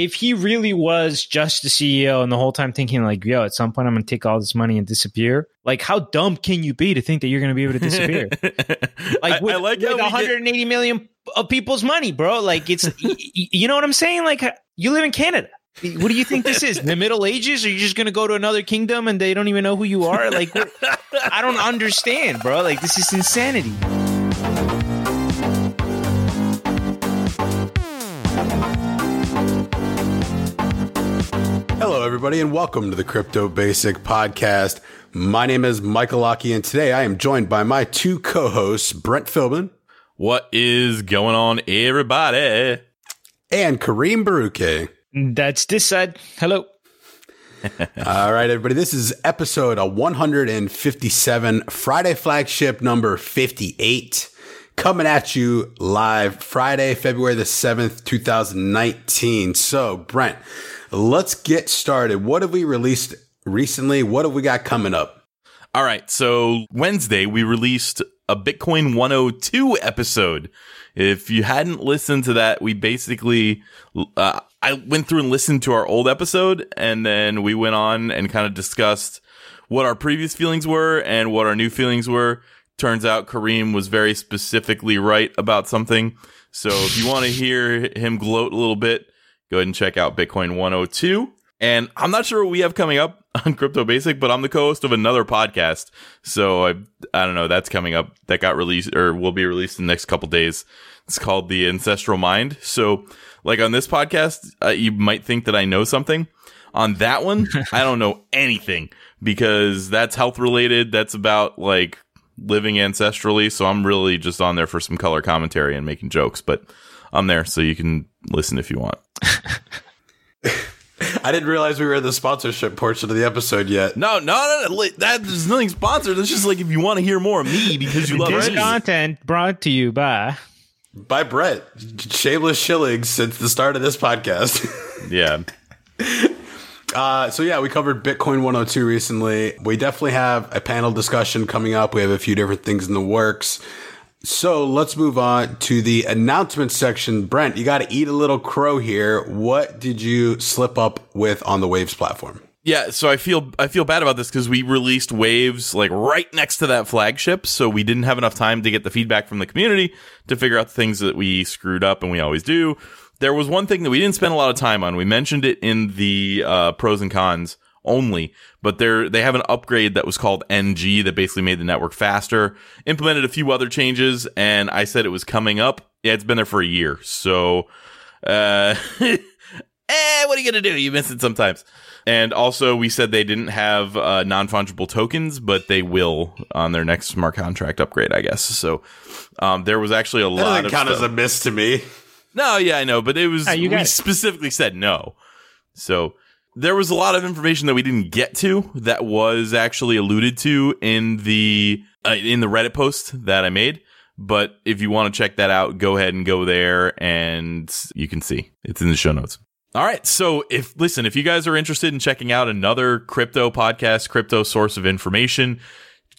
if he really was just the CEO and the whole time thinking like, yo, at some point I'm going to take all this money and disappear. Like, how dumb can you be to think that you're going to be able to disappear? Like, with, with 180 million of people's money, bro. Like, it's, you know what I'm saying? Like, you live in Canada. What do you think this is? The Middle Ages? Are you just going to go to another kingdom and they don't even know who you are? Like, I don't understand, bro. Like, this is insanity. Hello, everybody, and welcome to the Crypto Basic Podcast. My name is Michael Lockie, and today I am joined by my two co-hosts, Brent Philbin. What is going on, everybody? And Kareem Baruque. That's this side. Hello. All right, everybody. This is episode 157, Friday flagship number 58, coming at you live Friday, February the 7th, 2019. So, Brent, let's get started. What have we released recently? What have we got coming up? All right. So Wednesday, we released a Bitcoin 102 episode. If you hadn't listened to that, we basically, I went through and listened to our old episode, and then we went on and kind of discussed what our previous feelings were and what our new feelings were. Turns out Kareem was very specifically right about something. So if you want to hear him gloat a little bit, go ahead and check out Bitcoin 102. And I'm not sure what we have coming up on Crypto Basic, but I'm the co-host of another podcast. So I don't know. That's coming up. That got released or will be released in the next couple days. It's called The Ancestral Mind. So like on this podcast, you might think that I know something. On that one, I don't know anything because that's health related. That's about like living ancestrally. So I'm really just on there for some color commentary and making jokes, but I'm there so you can listen if you want. I didn't realize we were in the sponsorship portion of the episode yet. No. There's nothing sponsored. It's just like if you want to hear more of me because you love this content brought to you by Brett. Shameless shillings since the start of this podcast. Yeah. So yeah, we covered Bitcoin 102 recently. We definitely have a panel discussion coming up. We have a few different things in the works. So let's move on to the announcement section. Brent, you got to eat a little crow here. What did you slip up with on the Waves platform? Yeah, so I feel bad about this because we released Waves like right next to that flagship. So we didn't have enough time to get the feedback from the community to figure out the things that we screwed up, and we always do. There was one thing that we didn't spend a lot of time on. We mentioned it in the pros and cons only, but they have an upgrade that was called NG that basically made the network faster, implemented a few other changes, and I said it was coming up. Yeah, it's been there for a year. So, what are you going to do? You miss it sometimes. And also, we said they didn't have non-fungible tokens, but they will on their next smart contract upgrade, I guess. So, there was actually a lot of stuff. That doesn't count as a miss to me. No, yeah, I know, but it was, we specifically said no. So, there was a lot of information that we didn't get to that was actually alluded to in the Reddit post that I made. But if you want to check that out, go ahead and go there and you can see it's in the show notes. All right. So if you guys are interested in checking out another crypto podcast, crypto source of information,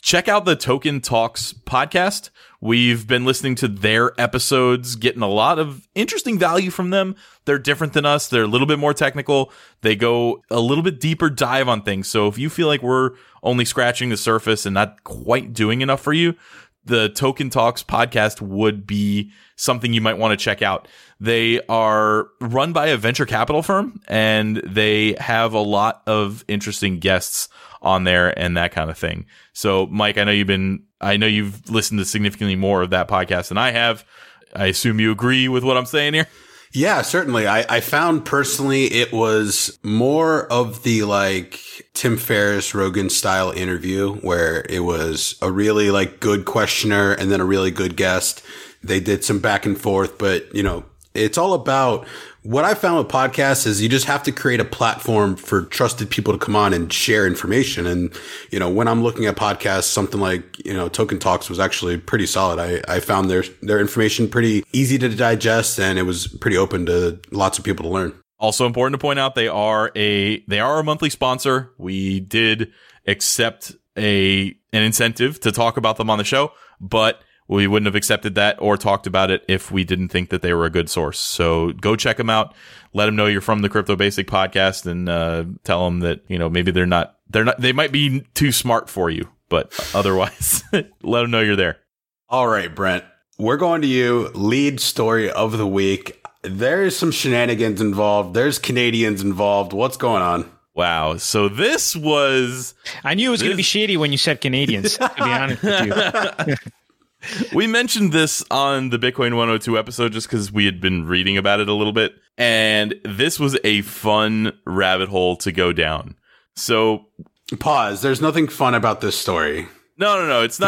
check out the Token Talks podcast. We've been listening to their episodes, getting a lot of interesting value from them. They're different than us. They're a little bit more technical. They go a little bit deeper dive on things. So if you feel like we're only scratching the surface and not quite doing enough for you, the Token Talks podcast would be something you might want to check out. They are run by a venture capital firm, and they have a lot of interesting guests on there and that kind of thing. So, Mike, I know you've listened to significantly more of that podcast than I have. I assume you agree with what I'm saying here. Yeah, certainly. I found personally it was more of the like Tim Ferriss, Rogan style interview where it was a really like good questioner and then a really good guest. They did some back and forth, but you know, it's all about what I found with podcasts is you just have to create a platform for trusted people to come on and share information. And, you know, when I'm looking at podcasts, something like, you know, Token Talks was actually pretty solid. I found their information pretty easy to digest, and it was pretty open to lots of people to learn. Also important to point out, they are a monthly sponsor. We did accept an incentive to talk about them on the show, but We wouldn't have accepted that or talked about it if we didn't think that they were a good source. So go check them out. Let them know you're from the Crypto Basic Podcast, and tell them that, you know, maybe they're not, they might be too smart for you, but otherwise, let them know you're there. All right, Brent, we're going to you. Lead story of the week. There's some shenanigans involved. There's Canadians involved. What's going on? Wow. So this was... I knew it was going to be shitty when you said Canadians, to be honest with you. We mentioned this on the Bitcoin 102 episode just because we had been reading about it a little bit. And this was a fun rabbit hole to go down. So pause. There's nothing fun about this story. No. It's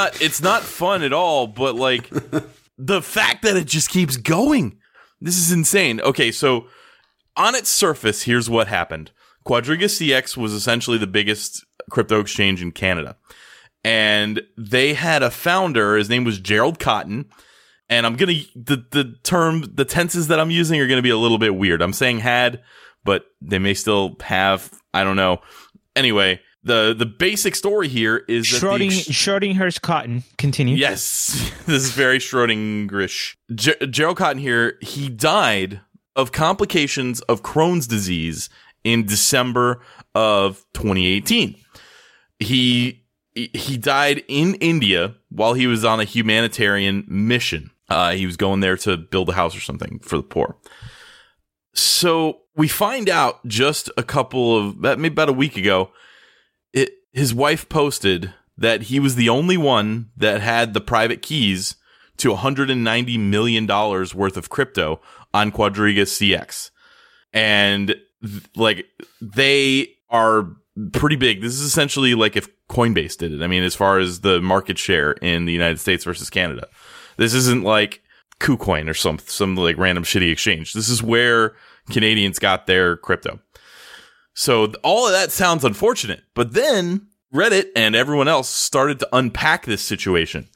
not fun at all. But like the fact that it just keeps going. This is insane. OK, so on its surface, here's what happened. Quadriga CX was essentially the biggest crypto exchange in Canada. And they had a founder, his name was Gerald Cotton, and I'm going to, the term, the tenses that I'm using are going to be a little bit weird. I'm saying had, but they may still have, I don't know. Anyway, the basic story here is that Schrodinger's Cotton, continue. Yes, this is very Schrodingerish. Gerald Cotton here, he died of complications of Crohn's disease in December of 2018. He died in India while he was on a humanitarian mission. He was going there to build a house or something for the poor. So we find out just a couple of, maybe about a week ago, his wife posted that he was the only one that had the private keys to $190 million worth of crypto on Quadriga CX. And like they are pretty big. This is essentially like if Coinbase did it. I mean, as far as the market share in the United States versus Canada, this isn't like KuCoin or some like random shitty exchange. This is where Canadians got their crypto. So all of that sounds unfortunate, but then Reddit and everyone else started to unpack this situation.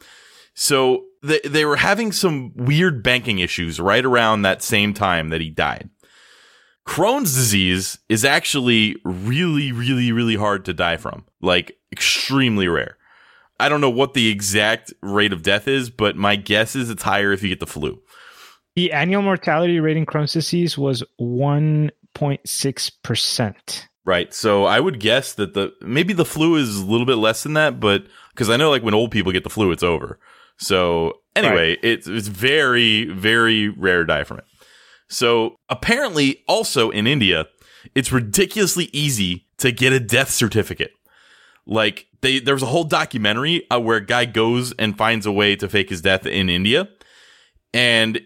So they were having some weird banking issues right around that same time that he died. Crohn's disease is actually really, really, really hard to die from, like extremely rare. I don't know what the exact rate of death is, but my guess is it's higher if you get the flu. The annual mortality rate in Crohn's disease was 1.6%. Right. So I would guess that maybe the flu is a little bit less than that, but because I know like when old people get the flu, it's over. So anyway, right. It's very, very rare to die from it. So apparently also in India, it's ridiculously easy to get a death certificate. Like there was a whole documentary where a guy goes and finds a way to fake his death in India. And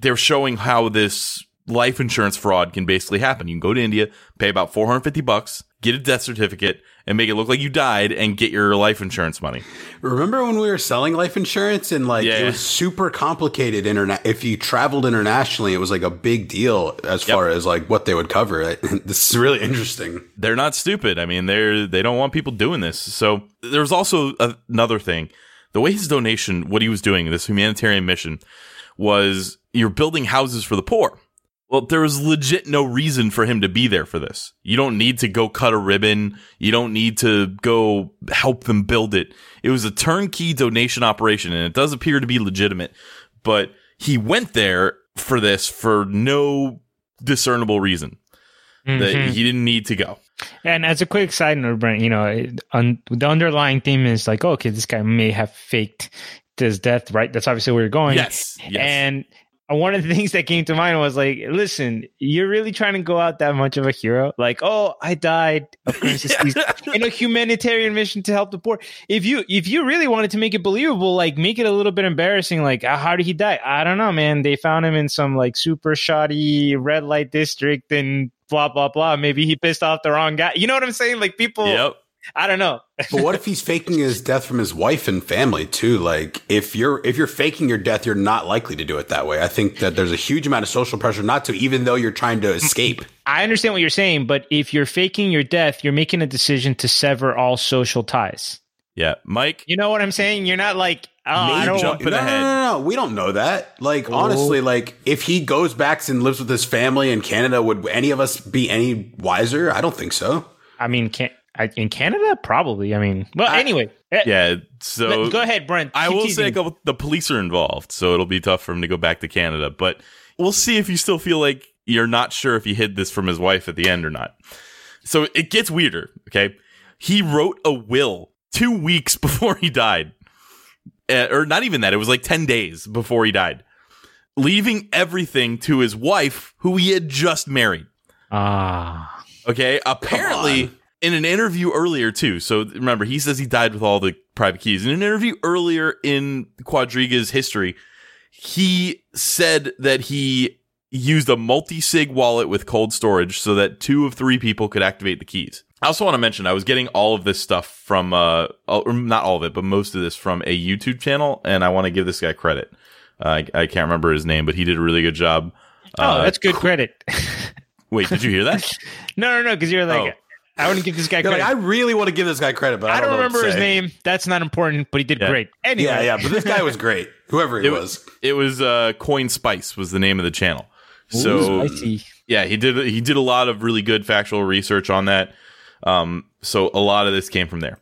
they're showing how this life insurance fraud can basically happen. You can go to India, pay about $450, get a death certificate and make it look like you died and get your life insurance money. Remember when we were selling life insurance and it was super complicated. If you traveled internationally, it was like a big deal as far as like what they would cover. This is really interesting. They're not stupid. I mean, they don't want people doing this. So there was also another thing. The way his donation, what he was doing, this humanitarian mission was you're building houses for the poor. Well, there was legit no reason for him to be there for this. You don't need to go cut a ribbon. You don't need to go help them build it. It was a turnkey donation operation, and it does appear to be legitimate. But he went there for this for no discernible reason. Mm-hmm. That he didn't need to go. And as a quick side note, Brent, you know, the underlying theme is like, okay, this guy may have faked his death, right? That's obviously where you're going. Yes. And one of the things that came to mind was like, listen, you're really trying to go out that much of a hero? Like, oh, I died of in a humanitarian mission to help the poor. If you really wanted to make it believable, like make it a little bit embarrassing. Like, how did he die? I don't know, man. They found him in some like super shoddy red light district and blah, blah, blah. Maybe he pissed off the wrong guy. You know what I'm saying? Like people... Yep. I don't know. But what if he's faking his death from his wife and family too? Like if you're faking your death, you're not likely to do it that way. I think that there's a huge amount of social pressure not to, even though you're trying to escape. I understand what you're saying, but if you're faking your death, you're making a decision to sever all social ties. Yeah, Mike. You know what I'm saying? You're not like, oh, I don't want to. No. We don't know that. Like, honestly, like if he goes back and lives with his family in Canada, would any of us be any wiser? I don't think so. I mean, In Canada, probably. I mean, well, anyway. Yeah. So go ahead, Brent. I will say a couple. The police are involved, so it'll be tough for him to go back to Canada. But we'll see if you still feel like you're not sure if he hid this from his wife at the end or not. So it gets weirder. Okay, he wrote a will 2 weeks before he died, or not even that. It was like 10 days before he died, leaving everything to his wife, who he had just married. Ah. Okay. Apparently. In an interview earlier, too. So, remember, he says he died with all the private keys. In an interview earlier in Quadriga's history, he said that he used a multi-sig wallet with cold storage so that 2 of 3 people could activate the keys. I also want to mention, I was getting all of this stuff from, not all of it, but most of this from a YouTube channel. And I want to give this guy credit. I can't remember his name, but he did a really good job. That's good credit. Wait, did you hear that? No, because you're like... Oh. I wouldn't give this guy credit. Like, I really want to give this guy credit, but I don't remember his name. That's not important, but he did great. Anyway. Yeah, but this guy was great. Whoever he was. It was Coin Spice was the name of the channel. So spicy. Yeah, he did a lot of really good factual research on that. So a lot of this came from there.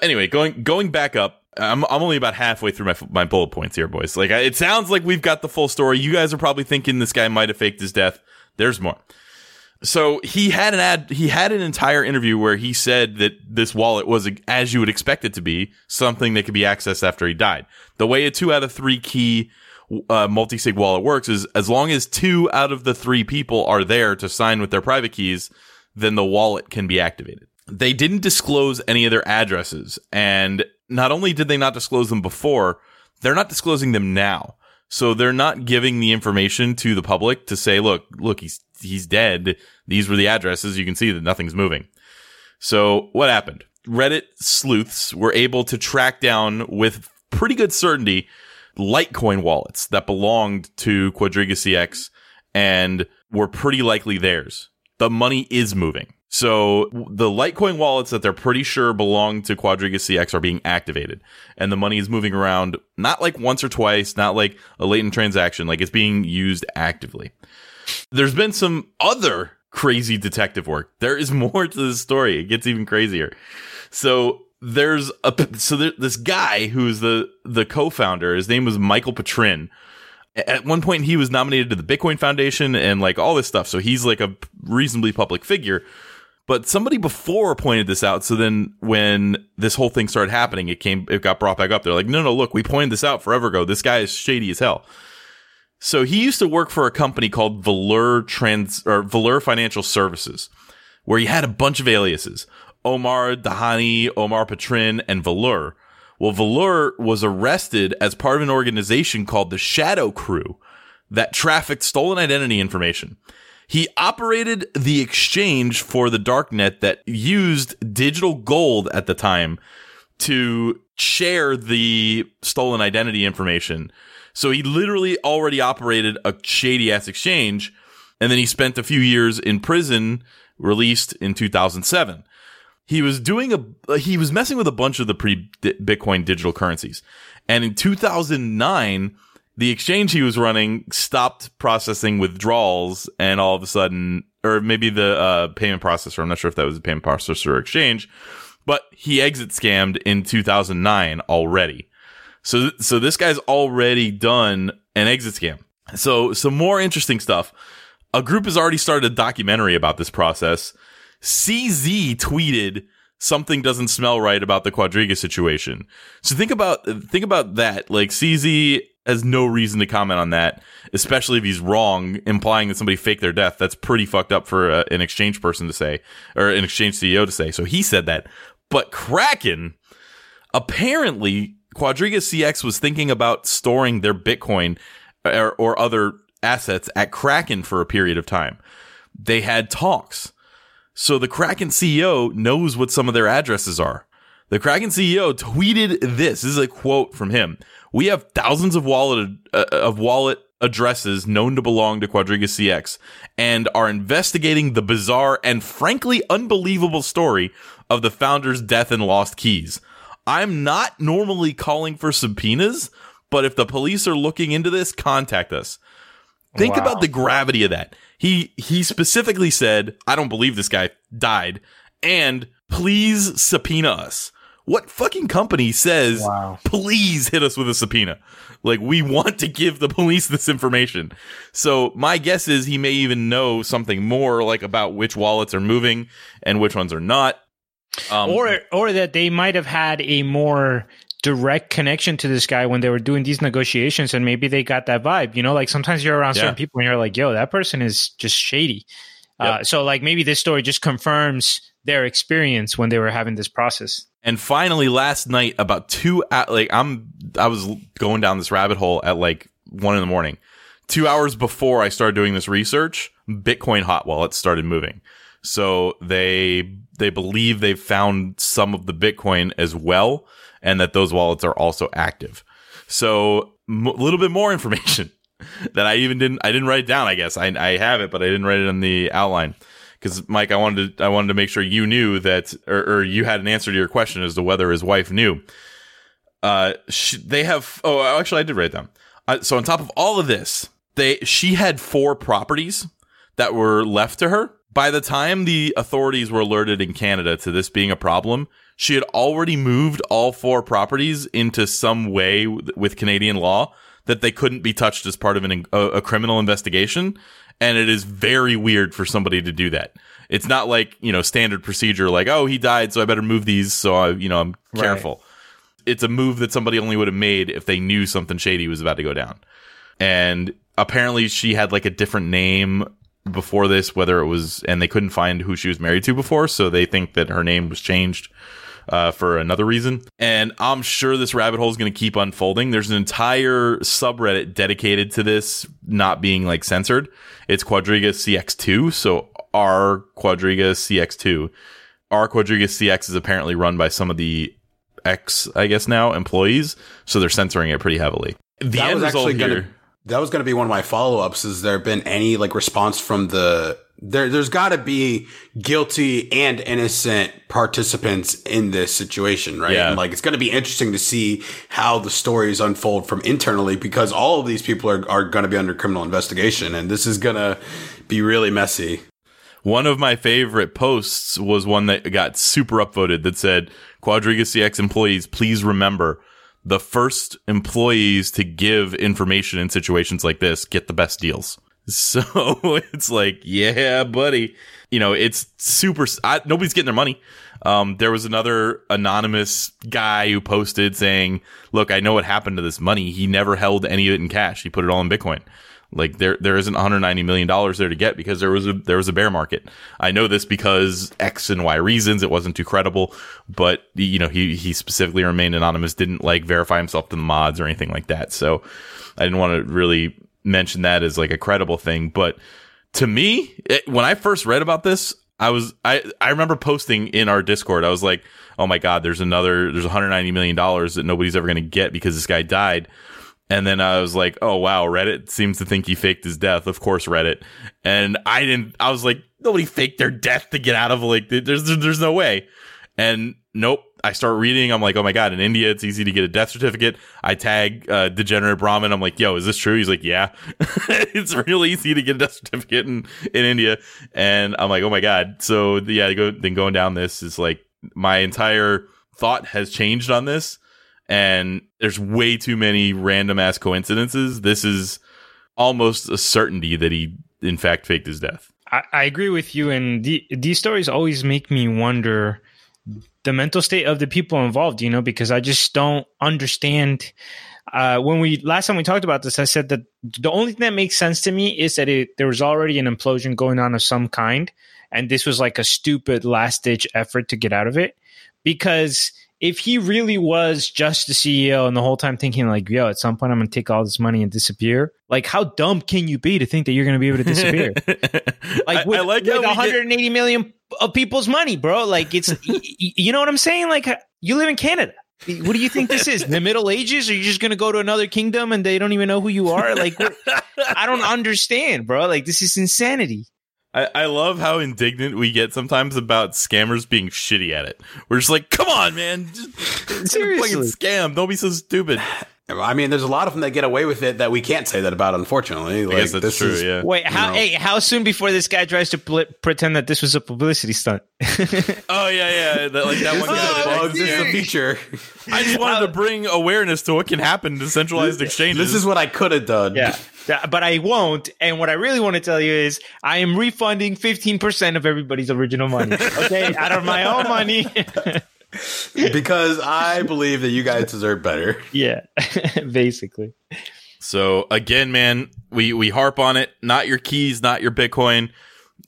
Anyway, going back up, I'm only about halfway through my bullet points here, boys. Like it sounds like we've got the full story. You guys are probably thinking this guy might have faked his death. There's more. So he had an entire interview where he said that this wallet was, as you would expect it to be, something that could be accessed after he died. The way a 2 out of 3 key multi-sig wallet works is as long as 2 out of 3 people are there to sign with their private keys, then the wallet can be activated. They didn't disclose any of their addresses. And not only did they not disclose them before, they're not disclosing them now. So they're not giving the information to the public to say, look, he's dead. These were the addresses. You can see that nothing's moving. So what happened? Reddit sleuths were able to track down with pretty good certainty Litecoin wallets that belonged to Quadriga CX and were pretty likely theirs. The money is moving. So the Litecoin wallets that they're pretty sure belong to Quadriga CX are being activated, and the money is moving around, not like once or twice, not like a latent transaction, like it's being used actively. There's been some other crazy detective work. There is more to this story. It gets even crazier. So this guy who's the co-founder, his name was Michael Petrin. At one point, he was nominated to the Bitcoin Foundation and like all this stuff. So he's like a reasonably public figure. But somebody before pointed this out. So then when this whole thing started happening, it got brought back up. They're like, no, look, we pointed this out forever ago. This guy is shady as hell. So he used to work for a company called Valor Financial Services, where he had a bunch of aliases. Omar Dahani, Omar Petrin, and Valor. Well, Valor was arrested as part of an organization called the Shadow Crew that trafficked stolen identity information. He operated the exchange for the darknet that used digital gold at the time to share the stolen identity information. So he literally already operated a shady-ass exchange, and then he spent a few years in prison, released in 2007. He was messing with a bunch of the pre-Bitcoin digital currencies. And in 2009... the exchange he was running stopped processing withdrawals, and all of a sudden, or maybe the payment processor, I'm not sure if that was a payment processor or exchange, but he exit scammed in 2009 already. So this guy's already done an exit scam. So some more interesting stuff. A group has already started a documentary about this process. CZ tweeted, "Something doesn't smell right about the Quadriga situation." So think about that. Like CZ has no reason to comment on that, especially if he's wrong, implying that somebody faked their death. That's pretty fucked up for an exchange person to say, or an exchange CEO to say. So he said that. But Kraken, apparently, Quadriga CX was thinking about storing their Bitcoin or other assets at Kraken for a period of time. They had talks. So the Kraken CEO knows what some of their addresses are. The Kraken CEO tweeted this. This is a quote from him. "We have thousands of wallet addresses known to belong to Quadriga CX and are investigating the bizarre and frankly unbelievable story of the founder's death and lost keys. I'm not normally calling for subpoenas, but if the police are looking into this, contact us." Think about the gravity of that. He specifically said, "I don't believe this guy died," and please subpoena us. What fucking company says, wow, please hit us with a subpoena? Like, we want to give the police this information. So my guess is he may even know something more, like about which wallets are moving and which ones are not. Or that they might have had a more direct connection to this guy when they were doing these negotiations, and maybe they got that vibe. You know, like sometimes you're around certain people and you're like, yo, that person is just shady. So like maybe this story just confirms their experience when they were having this process. And finally, last night, about I was going down this rabbit hole at like 1 a.m. 2 hours before I started doing this research, Bitcoin hot wallets started moving. So they believe they've found some of the Bitcoin as well, and that those wallets are also active. So a little bit more information that I didn't write it down. I guess I have it, but I didn't write it in the outline. Because, Mike, I wanted to make sure you knew that, or you had an answer to your question as to whether his wife knew. Actually, I did write them. So on top of all of this, she had 4 properties that were left to her. By the time the authorities were alerted in Canada to this being a problem, she had already moved all 4 properties into some way with Canadian law that they couldn't be touched as part of a criminal investigation. And it is very weird for somebody to do that. It's not like, you know, standard procedure, like, oh, he died, so I better move these, so I'm careful. Right. It's a move that somebody only would have made if they knew something shady was about to go down. And apparently she had like a different name before this, and they couldn't find who she was married to before, so they think that her name was changed for another reason. And I'm sure this rabbit hole is going to keep unfolding. There's an entire subreddit dedicated to this not being like censored. It's Quadriga CX2. So our Quadriga CX2. Our Quadriga CX is apparently run by some of the employees. So they're censoring it pretty heavily. The end result here. That was going to be one of my follow-ups. Has there been any like response from there's got to be guilty and innocent participants in this situation, right? Yeah. And like, it's going to be interesting to see how the stories unfold from internally, because all of these people are going to be under criminal investigation, and this is going to be really messy. One of my favorite posts was one that got super upvoted that said, Quadriga CX employees, please remember, the first employees to give information in situations like this get the best deals. So it's like, yeah, buddy, you know, it's super. Nobody's getting their money. There was another anonymous guy who posted saying, look, I know what happened to this money. He never held any of it in cash. He put it all in Bitcoin. Like there isn't $190 million there to get because there was a bear market. I know this because X and Y reasons. It wasn't too credible, but you know, he specifically remained anonymous, didn't like verify himself to the mods or anything like that. So I didn't want to really mention that as like a credible thing, but to me, when I first read about this, I remember posting in our Discord. I was like, oh my God, there's $190 million that nobody's ever going to get because this guy died. And then I was like, oh wow, Reddit seems to think he faked his death. Of course, Reddit. And I was like, nobody faked their death to get out of like, there's no way. And nope. I start reading. I'm like, oh my God, in India, it's easy to get a death certificate. I tag Degenerate Brahmin. I'm like, yo, is this true? He's like, yeah, it's real easy to get a death certificate in India. And I'm like, oh my God. So yeah, going down this is like my entire thought has changed on this. And there's way too many random ass coincidences. This is almost a certainty that he, in fact, faked his death. I agree with you. And these stories always make me wonder the mental state of the people involved, you know, because I just don't understand. Last time we talked about this, I said that the only thing that makes sense to me is that there was already an implosion going on of some kind. And this was like a stupid last ditch effort to get out of it. Because if he really was just the CEO and the whole time thinking like, yo, at some point I'm going to take all this money and disappear. Like, how dumb can you be to think that you're going to be able to disappear? Like with 180 million of people's money, bro. Like it's, you know what I'm saying? Like you live in Canada. What do you think this is? The Middle Ages? Are you just going to go to another kingdom and they don't even know who you are? Like, I don't understand, bro. Like this is insanity. I love how indignant we get sometimes about scammers being shitty at it. We're just like, come on, man. Just seriously. Fucking scam. Don't be so stupid. I mean, there's a lot of them that get away with it that we can't say that about, unfortunately. Like, I guess that's this true, yeah. Wait, how soon before this guy tries to pretend that this was a publicity stunt? Oh, yeah. That one guy. This is a feature. I just wanted to bring awareness to what can happen to centralized exchanges. This is what I could have done. Yeah. But I won't. And what I really want to tell you is I am refunding 15% of everybody's original money. Okay? Out of my own money. Because I believe that you guys deserve better. Yeah, basically. So again, man, we harp on it. Not your keys, not your Bitcoin,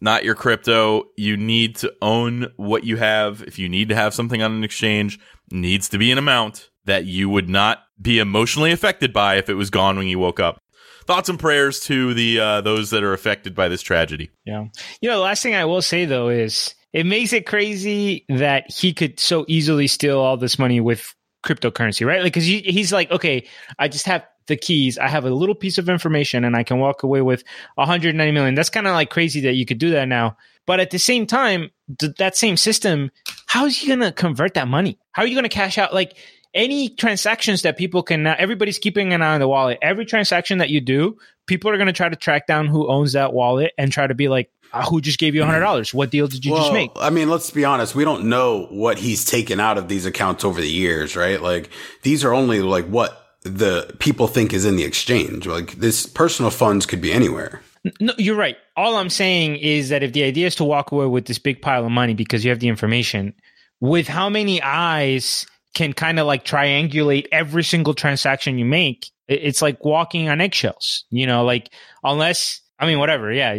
not your crypto. You need to own what you have. If you need to have something on an exchange, needs to be an amount that you would not be emotionally affected by if it was gone when you woke up. Thoughts and prayers to the those that are affected by this tragedy. Yeah. You know, the last thing I will say, though, is it makes it crazy that he could so easily steal all this money with cryptocurrency, right? Like, because he's like, okay, I just have the keys. I have a little piece of information and I can walk away with 190 million. That's kind of like crazy that you could do that now. But at the same time, that same system, how is he going to convert that money? How are you going to cash out? Like, any transactions that people can now, everybody's keeping an eye on the wallet. Every transaction that you do, people are going to try to track down who owns that wallet and try to be like, who just gave you $100? What deal did you just make? I mean, let's be honest. We don't know what he's taken out of these accounts over the years, right? Like, these are only like what the people think is in the exchange. Like, this personal funds could be anywhere. No, you're right. All I'm saying is that if the idea is to walk away with this big pile of money because you have the information, with how many eyes can kind of like triangulate every single transaction you make, it's like walking on eggshells, you know, like, unless... I mean, whatever. Yeah,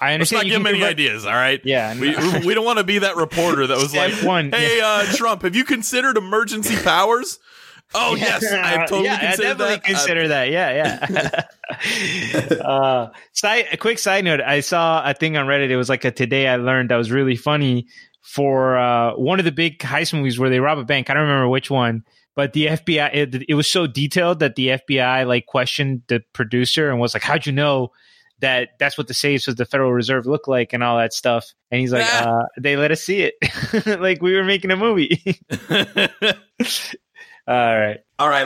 I understand. Let's not give him any ideas, all right? Yeah. No. We don't want to be that reporter that was like, hey, Trump, have you considered emergency powers? Oh, yes, I've totally considered that. I definitely consider that, yeah. A quick side note. I saw a thing on Reddit. It was like a Today I Learned that was really funny for one of the big heist movies where they rob a bank. I don't remember which one. But the FBI, it was so detailed that the FBI like questioned the producer and was like, how'd you know that's what the safes of the Federal Reserve look like and all that stuff. And he's like, they let us see it. Like, we were making a movie. All right.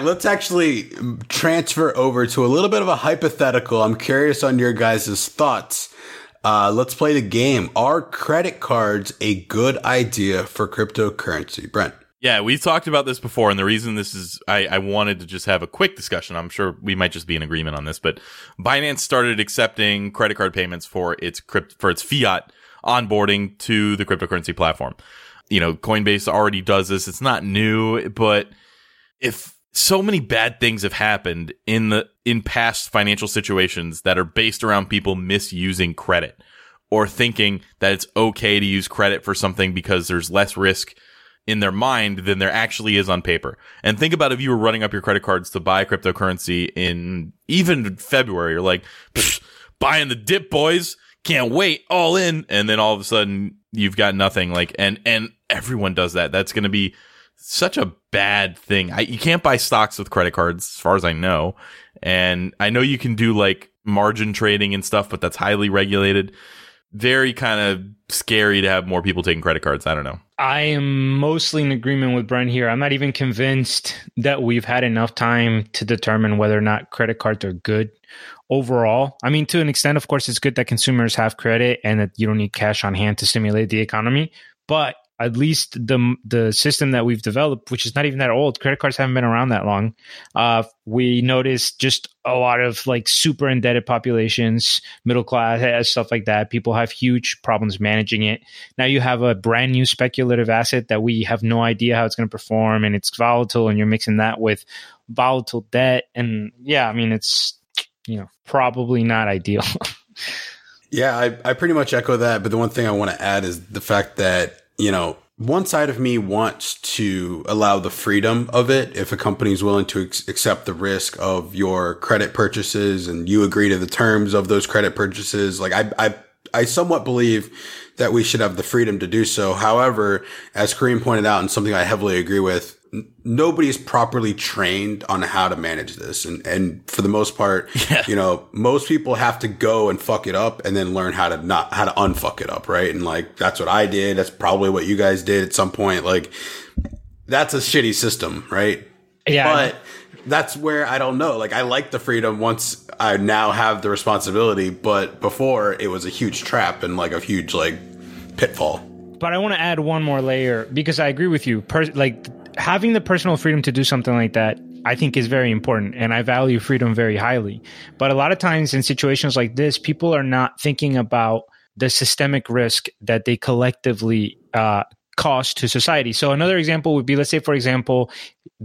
Let's actually transfer over to a little bit of a hypothetical. I'm curious on your guys' thoughts. Let's play the game. Are credit cards a good idea for cryptocurrency? Brent. Yeah, we've talked about this before, and the reason this is I wanted to just have a quick discussion. I'm sure we might just be in agreement on this, but Binance started accepting credit card payments for its fiat onboarding to the cryptocurrency platform. You know, Coinbase already does this. It's not new, but if so many bad things have happened in past financial situations that are based around people misusing credit or thinking that it's okay to use credit for something because there's less risk in their mind than there actually is on paper. And think about if you were running up your credit cards to buy cryptocurrency in even February, you're like, buying the dip, boys, can't wait, all in. And then all of a sudden you've got nothing. Like, and everyone does that. That's going to be such a bad thing. You can't buy stocks with credit cards as far as I know. And I know you can do like margin trading and stuff, but that's highly regulated. Very kind of scary to have more people taking credit cards. I don't know. I am mostly in agreement with Brent here. I'm not even convinced that we've had enough time to determine whether or not credit cards are good overall. I mean, to an extent, of course, it's good that consumers have credit and that you don't need cash on hand to stimulate the economy. But at least the system that we've developed, which is not even that old, credit cards haven't been around that long. We noticed just a lot of like super indebted populations, middle class, stuff like that. People have huge problems managing it. Now you have a brand new speculative asset that we have no idea how it's going to perform, and it's volatile, and you're mixing that with volatile debt. And yeah, I mean, it's, you know, probably not ideal. Yeah, I pretty much echo that. But the one thing I want to add is the fact that, you know, one side of me wants to allow the freedom of it. If a company is willing to accept the risk of your credit purchases and you agree to the terms of those credit purchases, like I somewhat believe that we should have the freedom to do so. However, as Kareem pointed out, and something I heavily agree with, nobody is properly trained on how to manage this. And for the most part, You know, most people have to go and fuck it up and then learn how to unfuck it up. Right. And like, that's what I did. That's probably what you guys did at some point. Like, that's a shitty system. Right. Yeah. But that's where I don't know. Like, I like the freedom once I now have the responsibility, but before it was a huge trap and like a huge like pitfall. But I want to add one more layer because I agree with you. Like having the personal freedom to do something like that, I think is very important, and I value freedom very highly. But a lot of times in situations like this, people are not thinking about the systemic risk that they collectively cost to society. So another example would be, let's say, for example,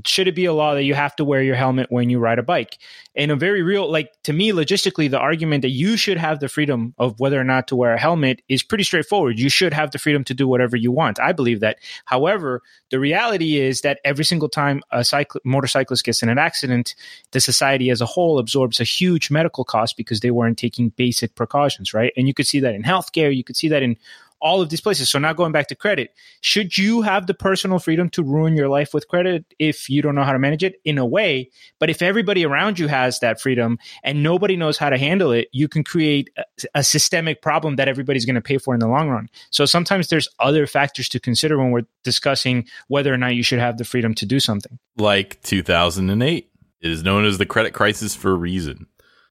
should it be a law that you have to wear your helmet when you ride a bike? In a very real, like to me, logistically, the argument that you should have the freedom of whether or not to wear a helmet is pretty straightforward. You should have the freedom to do whatever you want. I believe that. However, the reality is that every single time a motorcyclist gets in an accident, the society as a whole absorbs a huge medical cost because they weren't taking basic precautions, right? And you could see that in healthcare. You could see that in all of these places. So now going back to credit, should you have the personal freedom to ruin your life with credit if you don't know how to manage it? In a way. But if everybody around you has that freedom and nobody knows how to handle it, you can create a systemic problem that everybody's going to pay for in the long run. So sometimes there's other factors to consider when we're discussing whether or not you should have the freedom to do something. Like 2008. It is known as the credit crisis for a reason.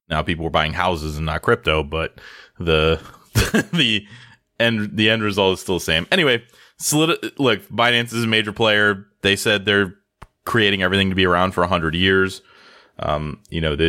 Now people were buying houses and not crypto, but the end result is still the same. Anyway, look, Binance is a major player. They said they're creating everything to be around for 100 years. You know, I don't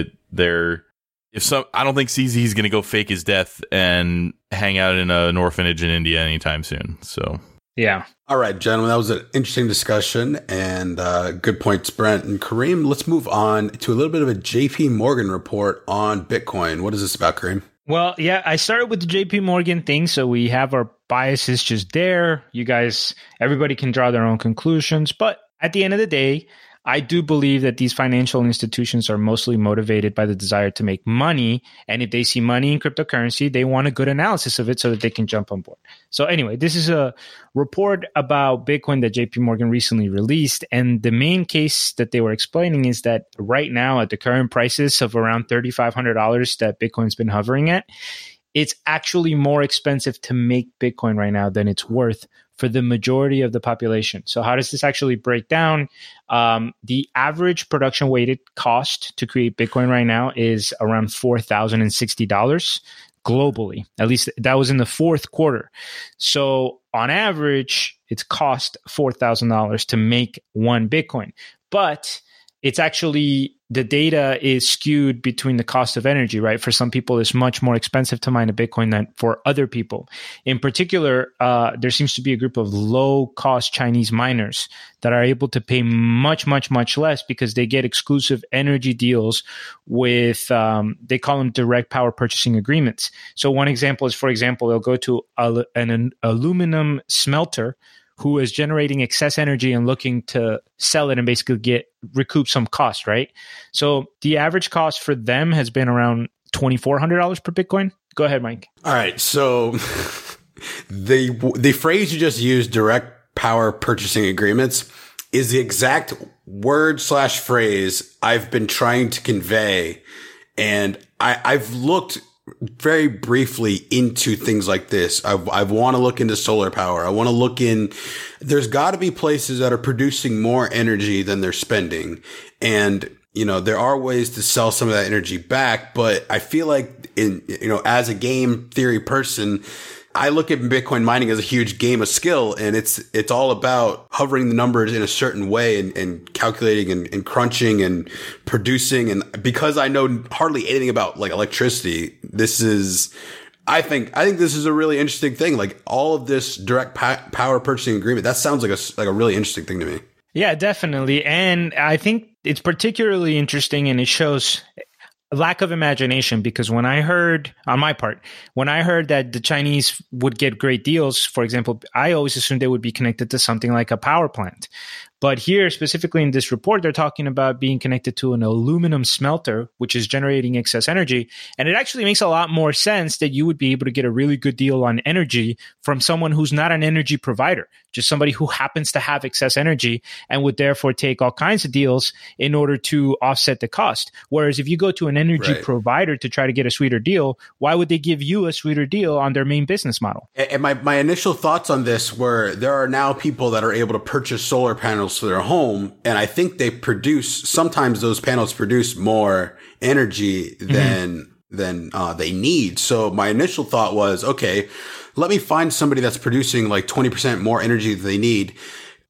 think CZ is going to go fake his death and hang out in an orphanage in India anytime soon. So, yeah. All right, gentlemen, that was an interesting discussion and good points, Brent and Kareem. Let's move on to a little bit of a JP Morgan report on Bitcoin. What is this about, Kareem? Well, yeah, I started with the JP Morgan thing, so we have our biases just there. You guys, everybody can draw their own conclusions. But at the end of the day, I do believe that these financial institutions are mostly motivated by the desire to make money. And if they see money in cryptocurrency, they want a good analysis of it so that they can jump on board. So anyway, this is a report about Bitcoin that JP Morgan recently released. And the main case that they were explaining is that right now at the current prices of around $3,500 that Bitcoin's been hovering at, it's actually more expensive to make Bitcoin right now than it's worth for the majority of the population. So how does this actually break down? The average production weighted cost to create Bitcoin right now is around $4,060 globally. At least that was in the fourth quarter. So on average, it's cost $4,000 to make one Bitcoin. But it's actually, the data is skewed between the cost of energy, right? For some people, it's much more expensive to mine a Bitcoin than for other people. In particular, there seems to be a group of low-cost Chinese miners that are able to pay much, much, much less because they get exclusive energy deals with, they call them direct power purchasing agreements. So one example is, for example, they'll go to an aluminum smelter who is generating excess energy and looking to sell it and basically recoup some cost, right? So the average cost for them has been around $2,400 per Bitcoin. Go ahead, Mike. All right. So the phrase you just used, direct power purchasing agreements, is the exact word/phrase I've been trying to convey. And I've looked very briefly into things like this. I want to look into solar power. I want to look in, there's got to be places that are producing more energy than they're spending. And, you know, there are ways to sell some of that energy back, but I feel like as a game theory person, I look at Bitcoin mining as a huge game of skill, and it's all about hovering the numbers in a certain way and calculating and crunching and producing. And because I know hardly anything about like electricity, I think this is a really interesting thing. Like all of this direct power purchasing agreement, that sounds like a really interesting thing to me. Yeah, definitely. And I think it's particularly interesting, and it shows lack of imagination, because when I heard that the Chinese would get great deals, for example, I always assumed they would be connected to something like a power plant. But here, specifically in this report, they're talking about being connected to an aluminum smelter, which is generating excess energy. And it actually makes a lot more sense that you would be able to get a really good deal on energy from someone who's not an energy provider, just somebody who happens to have excess energy and would therefore take all kinds of deals in order to offset the cost. Whereas if you go to an energy provider to try to get a sweeter deal, why would they give you a sweeter deal on their main business model? And my initial thoughts on this were, there are now people that are able to purchase solar panels panels to their home. And I think they produce, sometimes those panels produce more energy than they need. So my initial thought was, okay, let me find somebody that's producing like 20% more energy than they need.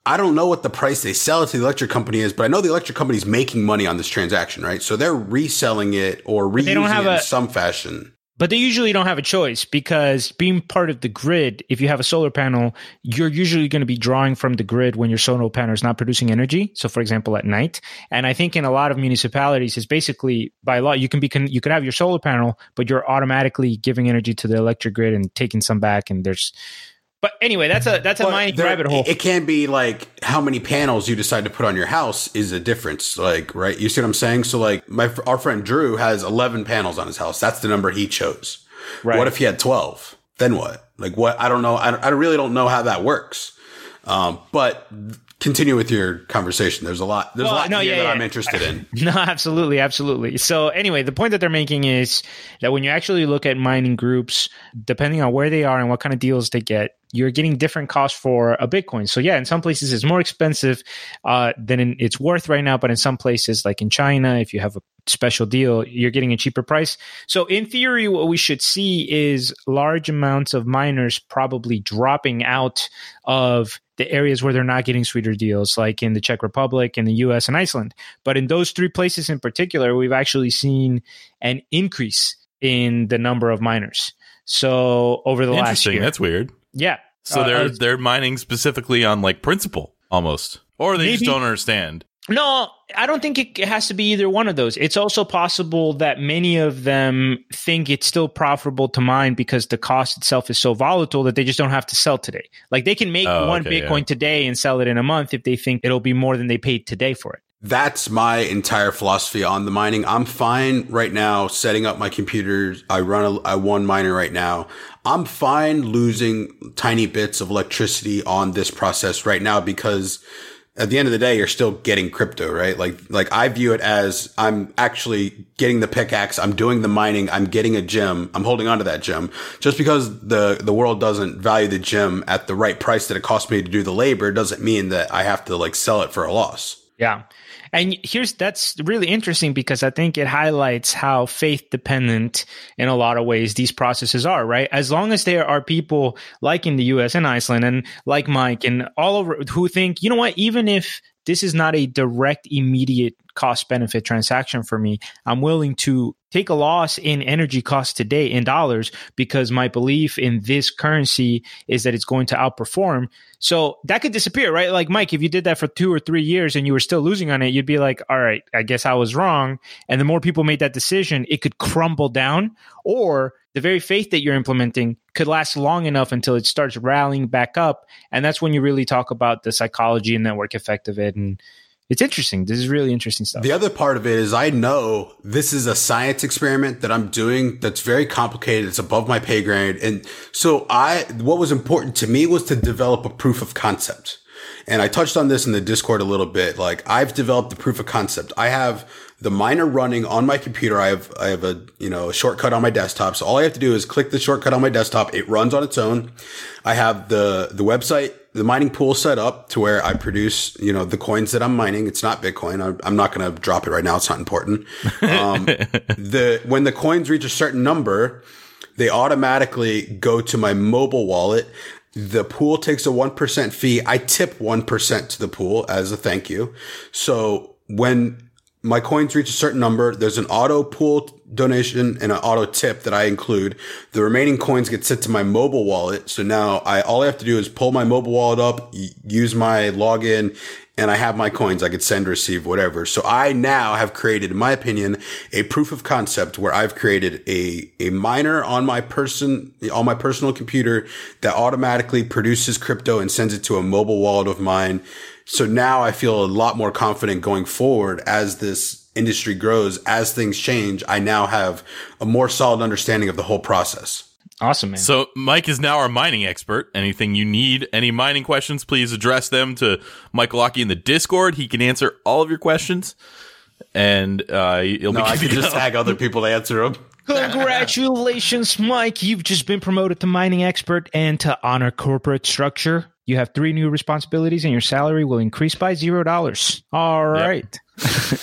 I don't know what the price they sell it to the electric company is, but I know the electric company is making money on this transaction, right? So they're reselling it or reusing it in some fashion. But they usually don't have a choice, because being part of the grid, if you have a solar panel, you're usually going to be drawing from the grid when your solar panel is not producing energy. So, for example, at night. And I think in a lot of municipalities, it's basically by law, you could have your solar panel, but you're automatically giving energy to the electric grid and taking some back. And there's... But anyway, that's a mining rabbit hole. It can be like how many panels you decide to put on your house is a difference, like, right? You see what I'm saying? So like our friend Drew has 11 panels on his house. That's the number he chose. Right. What if he had 12? Then what? Like what? I don't know. I really don't know how that works. But continue with your conversation. There's a lot here that I'm interested in. No, absolutely. Absolutely. So anyway, the point that they're making is that when you actually look at mining groups, depending on where they are and what kind of deals they get, you're getting different costs for a Bitcoin. So yeah, in some places it's more expensive than it's worth right now. But in some places, like in China, if you have a special deal, you're getting a cheaper price. So in theory, what we should see is large amounts of miners probably dropping out of the areas where they're not getting sweeter deals, like in the Czech Republic, in the US, and Iceland. But in those three places in particular, we've actually seen an increase in the number of miners. So over the last year. Interesting. That's weird. Yeah. So they're mining specifically on like principle almost, or they just don't understand. No, I don't think it has to be either one of those. It's also possible that many of them think it's still profitable to mine because the cost itself is so volatile that they just don't have to sell today. Like they can make one Bitcoin today and sell it in a month if they think it'll be more than they paid today for it. That's my entire philosophy on the mining. I'm fine right now setting up my computers. I one miner right now. I'm fine losing tiny bits of electricity on this process right now, because at the end of the day, you're still getting crypto, right? Like I view it as I'm actually getting the pickaxe. I'm doing the mining. I'm getting a gem. I'm holding onto that gem. Just because the world doesn't value the gem at the right price that it cost me to do the labor doesn't mean that I have to like sell it for a loss. Yeah. And that's really interesting, because I think it highlights how faith dependent in a lot of ways these processes are, right? As long as there are people like in the US and Iceland and like Mike and all over who think, you know what, even if this is not a direct, immediate cost benefit transaction for me, I'm willing to take a loss in energy costs today in dollars because my belief in this currency is that it's going to outperform. So that could disappear, right? Like Mike, if you did that for 2 or 3 years and you were still losing on it, you'd be like, all right, I guess I was wrong. And the more people made that decision, it could crumble down, or the very faith that you're implementing could last long enough until it starts rallying back up. And that's when you really talk about the psychology and network effect of it. And it's interesting. This is really interesting stuff. The other part of it is I know this is a science experiment that I'm doing that's very complicated. It's above my pay grade. And so what was important to me was to develop a proof of concept. And I touched on this in the Discord a little bit. Like I've developed the proof of concept. I have the miner running on my computer. I have a shortcut on my desktop. So all I have to do is click the shortcut on my desktop. It runs on its own. I have the website, the mining pool set up to where I produce, the coins that I'm mining. It's not Bitcoin. I'm not going to drop it right now. It's not important. When the coins reach a certain number, they automatically go to my mobile wallet. The pool takes a 1% fee. I tip 1% to the pool as a thank you. So when my coins reach a certain number, there's an auto pool donation and an auto tip that I include. The remaining coins get sent to my mobile wallet. So now all I have to do is pull my mobile wallet up, use my login, and I have my coins. I could send, receive, whatever. So I now have created, in my opinion, a proof of concept where I've created a miner on my personal computer that automatically produces crypto and sends it to a mobile wallet of mine. So now I feel a lot more confident going forward as this industry grows, as things change. I now have a more solid understanding of the whole process. Awesome, man. So Mike is now our mining expert. Anything you need, any mining questions, please address them to Michael Lockie in the Discord. He can answer all of your questions. And I can just tag other people to answer them. Congratulations, Mike. You've just been promoted to mining expert, and to honor corporate structure, You have 3 new responsibilities and your salary will increase by $0. All right. Yep.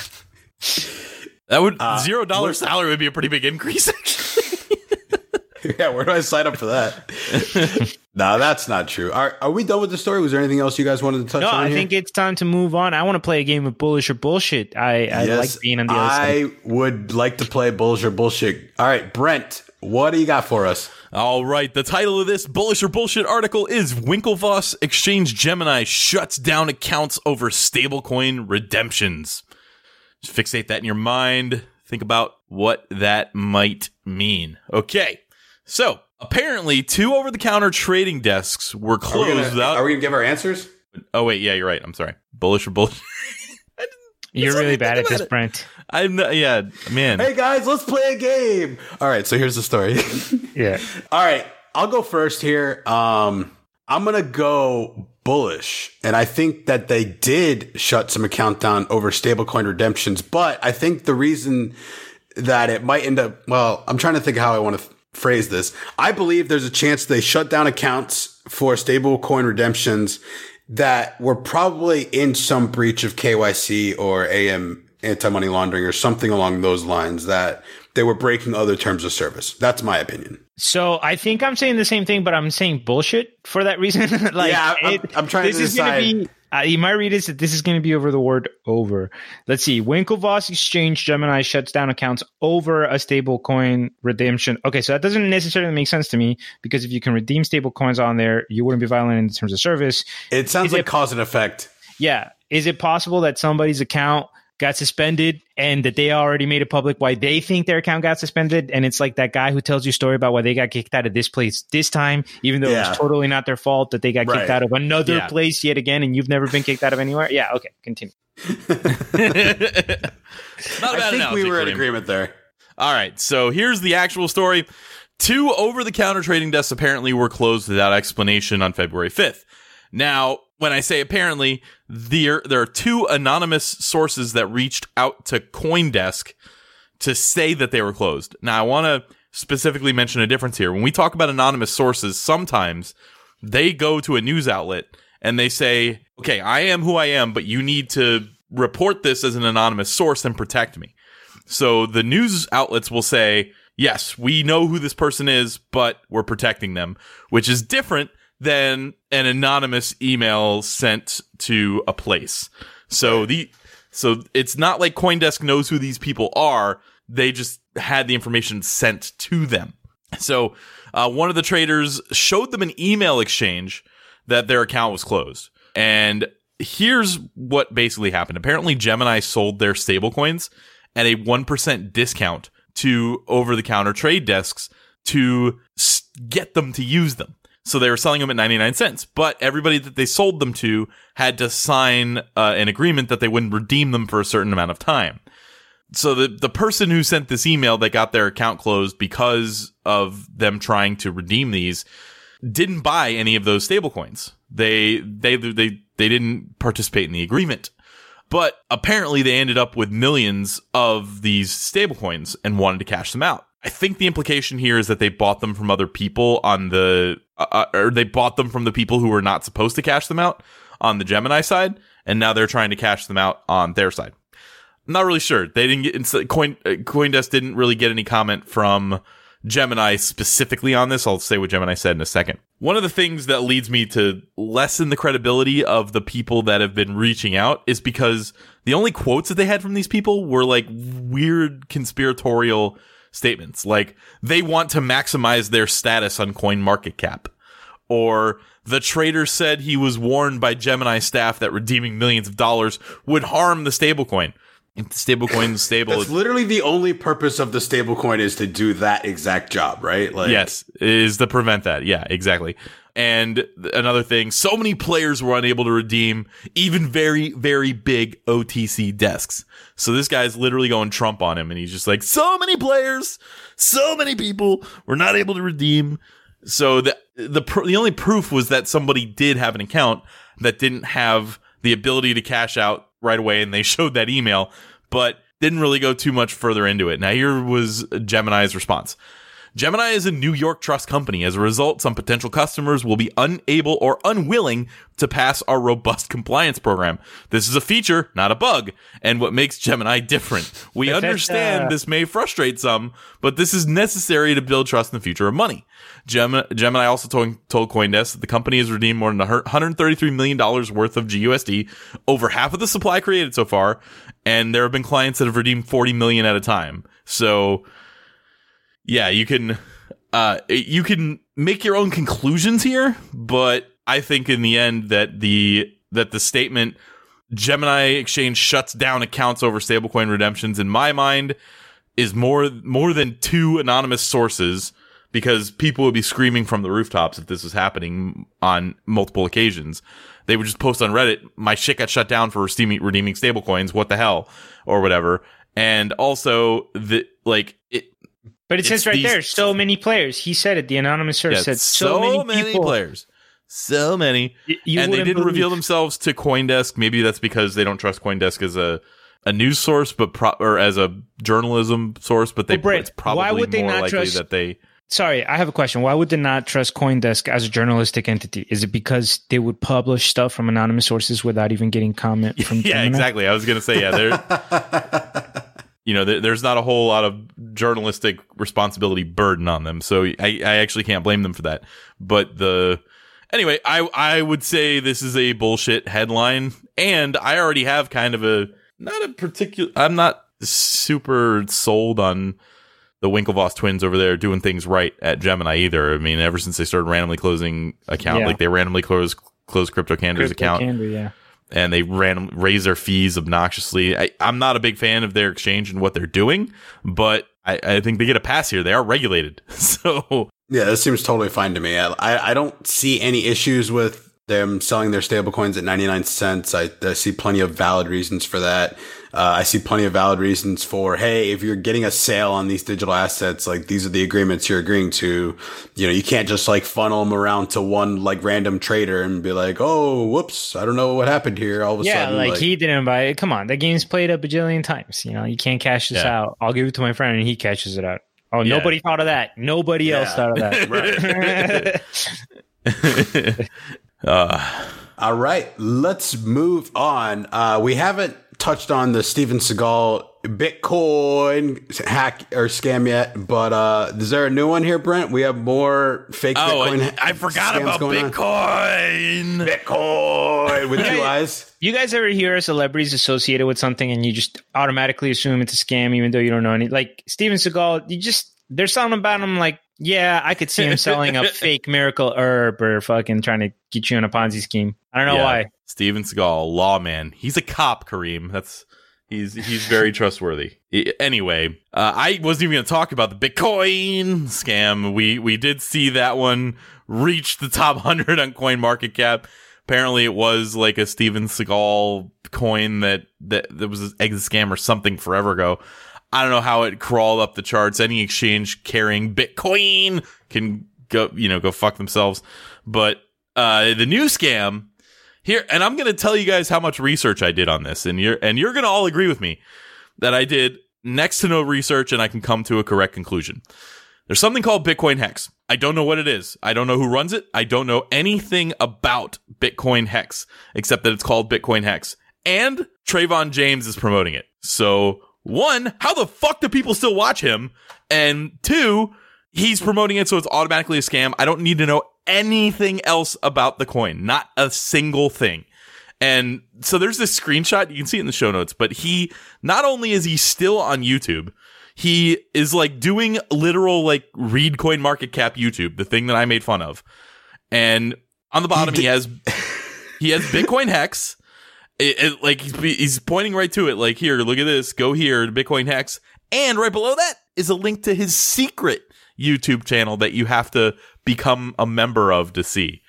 That would $0 salary would be a pretty big increase, actually. Yeah, where do I sign up for that? No, that's not true. Are we done with the story? Was there anything else you guys wanted to touch on? No, I think it's time to move on. I want to play a game of bullish or bullshit. I like being on the other side. I would like to play bullish or bullshit. All right, Brent, what do you got for us? All right, the title of this bullish or bullshit article is Winklevoss Exchange Gemini Shuts Down Accounts Over Stablecoin Redemptions. Just fixate that in your mind. Think about what that might mean. Okay, so apparently 2 over-the-counter trading desks were closed. Are we going to give our answers? Oh, wait, yeah, you're right. I'm sorry. Bullish or bullshit? You're really bad at this, Brent. Yeah, man. Hey, guys, let's play a game. All right, so here's the story. Yeah. All right, I'll go first here. I'm going to go bullish, and I think that they did shut some account down over stablecoin redemptions, but I think the reason that it might end up – well, I'm trying to think how I want to phrase this. I believe there's a chance they shut down accounts for stablecoin redemptions that were probably in some breach of KYC or AM anti-money laundering or something along those lines, that they were breaking other terms of service. That's my opinion. So I think I'm saying the same thing, but I'm saying bullshit for that reason. Like, yeah, I'm trying to decide. You might read is that this is going to be over the word over. Let's see. Winklevoss Exchange Gemini shuts down accounts over a stablecoin redemption. Okay, so that doesn't necessarily make sense to me, because if you can redeem stablecoins on there, you wouldn't be violating in terms of service. It sounds like cause and effect. Yeah. Is it possible that somebody's account got suspended and that they already made it public why they think their account got suspended? And it's like that guy who tells you a story about why they got kicked out of this place this time, even though it was totally not their fault that they got kicked out of another place yet again, and you've never been kicked out of anywhere. Yeah, okay, continue. Not a bad analogy, we were in agreement there. All right, so here's the actual story. 2 over-the-counter trading desks apparently were closed without explanation on February 5th. Now, when I say apparently, there are 2 anonymous sources that reached out to CoinDesk to say that they were closed. Now, I want to specifically mention a difference here. When we talk about anonymous sources, sometimes they go to a news outlet and they say, okay, I am who I am, but you need to report this as an anonymous source and protect me. So the news outlets will say, yes, we know who this person is, but we're protecting them, which is different than an anonymous email sent to a place. So it's not like CoinDesk knows who these people are. They just had the information sent to them. So one of the traders showed them an email exchange that their account was closed. And here's what basically happened. Apparently, Gemini sold their stablecoins at a 1% discount to over-the-counter trade desks to get them to use them. So they were selling them at 99 cents, but everybody that they sold them to had to sign an agreement that they wouldn't redeem them for a certain amount of time. So the person who sent this email that got their account closed because of them trying to redeem these didn't buy any of those stablecoins. They didn't participate in the agreement, but apparently they ended up with millions of these stablecoins and wanted to cash them out. I think the implication here is that they bought them from other people on the, or they bought them from the people who were not supposed to cash them out on the Gemini side, and now they're trying to cash them out on their side. I'm not really sure. They didn't get CoinDesk didn't really get any comment from Gemini specifically on this. I'll say what Gemini said in a second. One of the things that leads me to lessen the credibility of the people that have been reaching out is because the only quotes that they had from these people were like weird conspiratorial statements, like they want to maximize their status on Coin Market Cap, or the trader said he was warned by Gemini staff that redeeming millions of dollars would harm the stablecoin. If the stablecoin is stable, that's literally the only purpose of the stablecoin is to do that exact job, right? Like, yes, is to prevent that. Yeah, exactly. And another thing, so many players were unable to redeem even very, very big OTC desks. So this guy's literally going Trump on him, and he's just like, so many players, so many people were not able to redeem. So the only proof was that somebody did have an account that didn't have the ability to cash out right away, and they showed that email, but didn't really go too much further into it. Now, here was Gemini's response. Gemini is a New York trust company. As a result, some potential customers will be unable or unwilling to pass our robust compliance program. This is a feature, not a bug, and what makes Gemini different. We understand this may frustrate some, but this is necessary to build trust in the future of money. Gemini also told CoinDesk that the company has redeemed more than $133 million worth of GUSD, over half of the supply created so far, and there have been clients that have redeemed $40 million at a time. So, yeah, you can make your own conclusions here, but I think in the end that the statement Gemini Exchange shuts down accounts over stablecoin redemptions, in my mind, is more than two anonymous sources, because people would be screaming from the rooftops if this was happening on multiple occasions. They would just post on Reddit, "My shit got shut down for redeeming stablecoins. What the hell?" or whatever. And also but it says right there, so many players. He said it. The anonymous source said so many players. So many. And they didn't reveal themselves to CoinDesk. Maybe that's because they don't trust CoinDesk as a news source, or as a journalism source. But it's probably more likely that they... Sorry, I have a question. Why would they not trust CoinDesk as a journalistic entity? Is it because they would publish stuff from anonymous sources without even getting comment from Gemini? Yeah, exactly. I was going to say, they're... there's not a whole lot of journalistic responsibility burden on them. So I actually can't blame them for that. But anyway, I would say this is a bullshit headline, and I already have kind of I'm not super sold on the Winklevoss twins over there doing things right at Gemini either. I mean, ever since they started randomly closing account, like they randomly closed CryptoCander's account. And they raise their fees obnoxiously. I'm not a big fan of their exchange and what they're doing, but I think they get a pass here. They are regulated. So yeah, this seems totally fine to me. I don't see any issues with them selling their stablecoins at 99 cents. I see plenty of valid reasons for that. I see plenty of valid reasons for, hey, if you're getting a sale on these digital assets, like these are the agreements you're agreeing to. You can't just funnel them around to one random trader and be like, oh, whoops, I don't know what happened here. All of a sudden, he didn't buy it. Come on, that game's played a bajillion times. You can't cash this out. I'll give it to my friend and he cashes it out. Oh, yeah. Nobody thought of that. Nobody else thought of that. Right. All right, let's move on. We haven't touched on the Steven Seagal Bitcoin hack or scam yet, but is there a new one here, Brent? We have more fake Bitcoin. I forgot about Bitcoin. Bitcoin with two eyes. You guys ever hear celebrities associated with something and you just automatically assume it's a scam even though you don't know any? Like Steven Seagal, there's something about him I could see him selling a fake miracle herb or fucking trying to get you in a Ponzi scheme. I don't know why. Steven Seagal, lawman. He's a cop, Kareem. He's very trustworthy. Anyway, I wasn't even going to talk about the Bitcoin scam. We did see that one reach the top 100 on Coin Market Cap. Apparently, it was a Steven Seagal coin that was an exit scam or something forever ago. I don't know how it crawled up the charts. Any exchange carrying Bitcoin can go fuck themselves. But the new scam here, and I'm going to tell you guys how much research I did on this, and you're going to all agree with me that I did next to no research, and I can come to a correct conclusion. There's something called Bitcoin Hex. I don't know what it is. I don't know who runs it. I don't know anything about Bitcoin Hex except that it's called Bitcoin Hex, and Trayvon James is promoting it. So, one, how the fuck do people still watch him? And two, he's promoting it, so it's automatically a scam. I don't need to know anything else about the coin. Not a single thing. And so there's this screenshot. You can see it in the show notes. But he, not only is he still on YouTube, he is doing literal read Coin Market Cap YouTube, the thing that I made fun of. And on the bottom, he has Bitcoin Hex. He's pointing right to it. Here, look at this. Go here to Bitcoin Hex. And right below that is a link to his secret YouTube channel that you have to become a member of to see.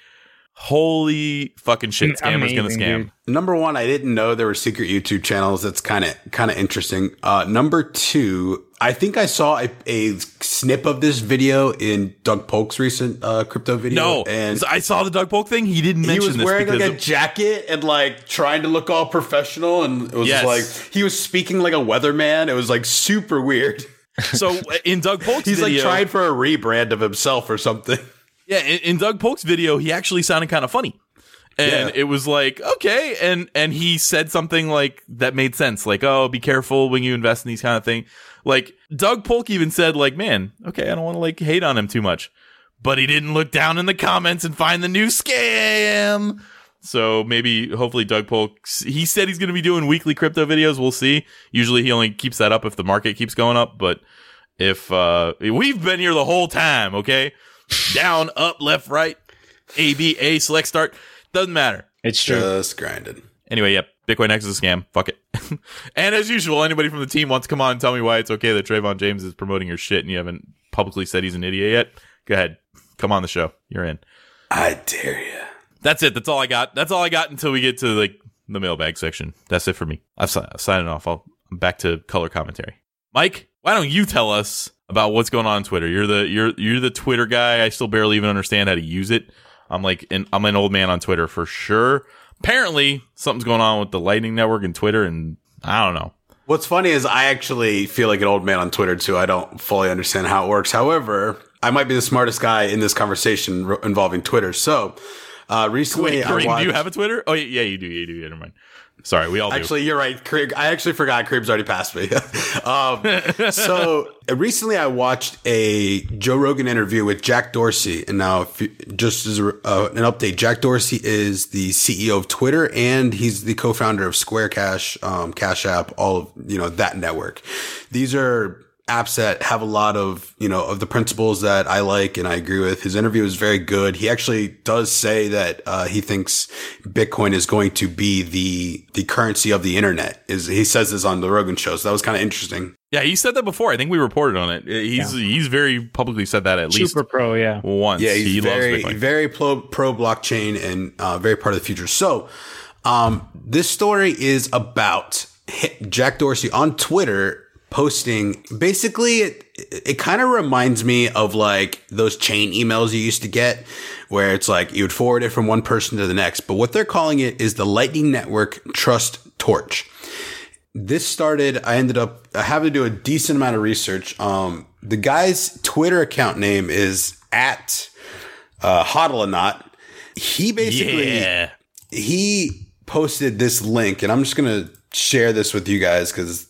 Holy fucking shit! Scammers gonna scam. Dude. Number one, I didn't know there were secret YouTube channels. That's kind of interesting. Number two, I think I saw a snip of this video in Doug Polk's recent crypto video. No, and I saw the Doug Polk thing. He didn't mention this. He was wearing a jacket and trying to look all professional, and it was he was speaking like a weatherman. It was super weird. So in Doug Polk's he's video, like tried for a rebrand of himself or something. Yeah, in Doug Polk's video, he actually sounded kind of funny. And it was like, okay, and he said something like that made sense, like, oh, be careful when you invest in these kind of thing. Like Doug Polk even said, like, man, okay, I don't want to like hate on him too much, but he didn't look down in the comments and find the new scam. So maybe, hopefully, Doug Polk. He said he's going to be doing weekly crypto videos. We'll see. Usually, he only keeps that up if the market keeps going up. But if we've been here the whole time, okay, down, up, left, right, A, B, A, select, start. Doesn't matter. It's true. Just grinded. Anyway, yep. Bitcoin Hex is a scam. Fuck it. And as usual, anybody from the team wants to come on and tell me why it's okay that Trayvon James is promoting your shit and you haven't publicly said he's an idiot yet. Go ahead. Come on the show. You're in. I dare you. That's it. That's all I got. That's all I got until we get to like the mailbag section. That's it for me. I'm signing off. I'm back to color commentary. Mike, why don't you tell us about what's going on Twitter? You're the Twitter guy. I still barely even understand how to use it. I'm an old man on Twitter for sure. Apparently, something's going on with the Lightning Network and Twitter, and I don't know. What's funny is I actually feel like an old man on Twitter, too. I don't fully understand how it works. However, I might be the smartest guy in this conversation involving Twitter. So, recently Craig, I watched... Do you have a Twitter? Oh, yeah, you do. Never mind. Sorry, we all actually, do. You're right. Craig, I actually forgot. Craig's already passed me. So recently I watched a Joe Rogan interview with Jack Dorsey. And now just as an update, Jack Dorsey is the CEO of Twitter and he's the co-founder of Square Cash, Cash App, all of, that network. These are apps that have a lot of, of the principles that I like and I agree with. His interview is very good. He actually does say that, he thinks Bitcoin is going to be the currency of the internet. He says this on the Rogan show. So that was kind of interesting. Yeah. He said that before. I think we reported on it. He's very publicly said that at least. Super pro. Yeah. Once. Yeah. He's very, loves Bitcoin. Very pro blockchain and, very part of the future. So, this story is about Jack Dorsey on Twitter posting. Basically, it kind of reminds me of like those chain emails you used to get where it's like you would forward it from one person to the next. But what they're calling it is the Lightning Network Trust Torch. This started, I have to do a decent amount of research. The guy's Twitter account name is at HODLanot. He basically, he posted this link and I'm just going to share this with you guys because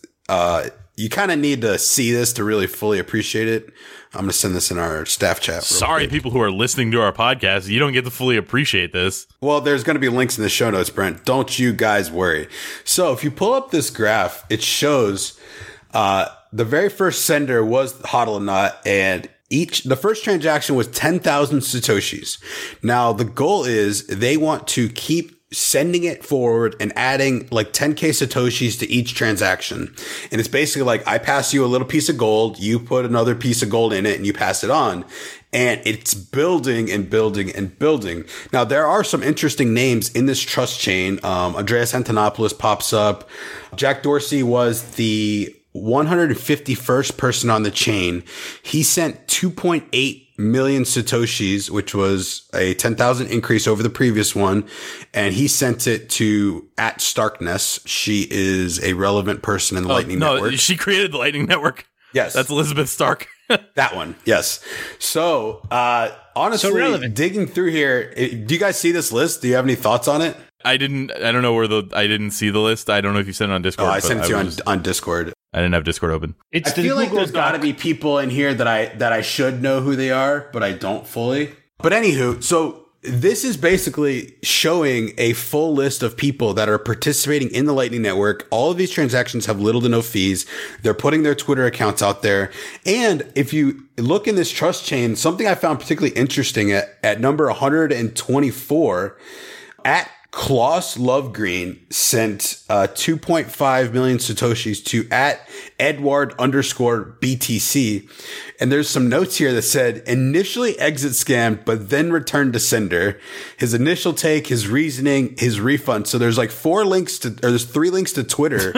you kind of need to see this to really fully appreciate it. I'm going to send this in our staff chat. Sorry, people who are listening to our podcast. You don't get to fully appreciate this. Well, there's going to be links in the show notes, Brent. Don't you guys worry. So if you pull up this graph, it shows the very first sender was HODLanot, and the first transaction was 10,000 Satoshis. Now, the goal is they want to keep sending it forward and adding like 10K Satoshis to each transaction. And it's basically like I pass you a little piece of gold, you put another piece of gold in it and you pass it on. And it's building and building and building. Now, there are some interesting names in this trust chain. Andreas Antonopoulos pops up. Jack Dorsey was the 151st person on the chain. He sent 2.8 million Satoshis, which was a 10,000 increase over the previous one. And he sent it to at Starkness. She is a relevant person in the Lightning Network. She created the Lightning Network. Yes. That's Elizabeth Stark. That one. Yes. So, honestly, digging through here, do you guys see this list? Do you have any thoughts on it? I don't know where I didn't see the list. I don't know if you sent it on Discord. Oh, I sent it to you on Discord. I didn't have Discord open. I feel like there's got to be people in here that I should know who they are, but I don't fully. But anywho, so this is basically showing a full list of people that are participating in the Lightning Network. All of these transactions have little to no fees. They're putting their Twitter accounts out there. And if you look in this trust chain, something I found particularly interesting at number 124 at Klaus Lovegreen sent 2.5 million Satoshis to at Edward_BTC. And there's some notes here that said initially exit scammed, but then returned to sender. His initial take, his reasoning, his refund. So there's like there's three links to Twitter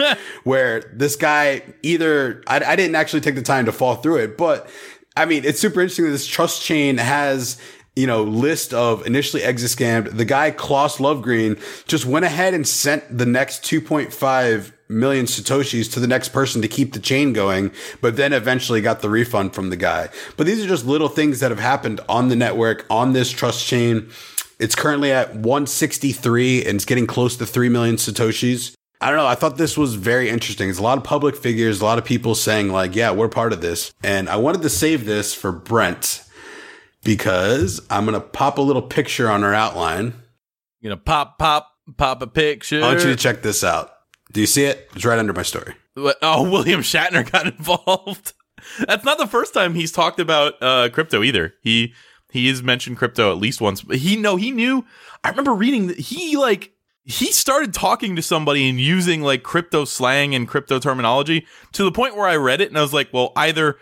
where this guy I didn't actually take the time to fall through it, but I mean, it's super interesting that this trust chain has list of initially exit scammed. The guy Klaus Lovegreen just went ahead and sent the next 2.5 million Satoshis to the next person to keep the chain going, but then eventually got the refund from the guy. But these are just little things that have happened on the network, on this trust chain. It's currently at 163 and it's getting close to 3 million Satoshis. I don't know. I thought this was very interesting. It's a lot of public figures, a lot of people saying like, yeah, we're part of this. And I wanted to save this for Brent because I'm going to pop a little picture on our outline. You're going to pop a picture. I want you to check this out. Do you see it? It's right under my story. Oh, William Shatner got involved. That's not the first time he's talked about crypto either. He has mentioned crypto at least once. But he knew. I remember reading that he started talking to somebody and using like crypto slang and crypto terminology to the point where I read it and I was like, well, either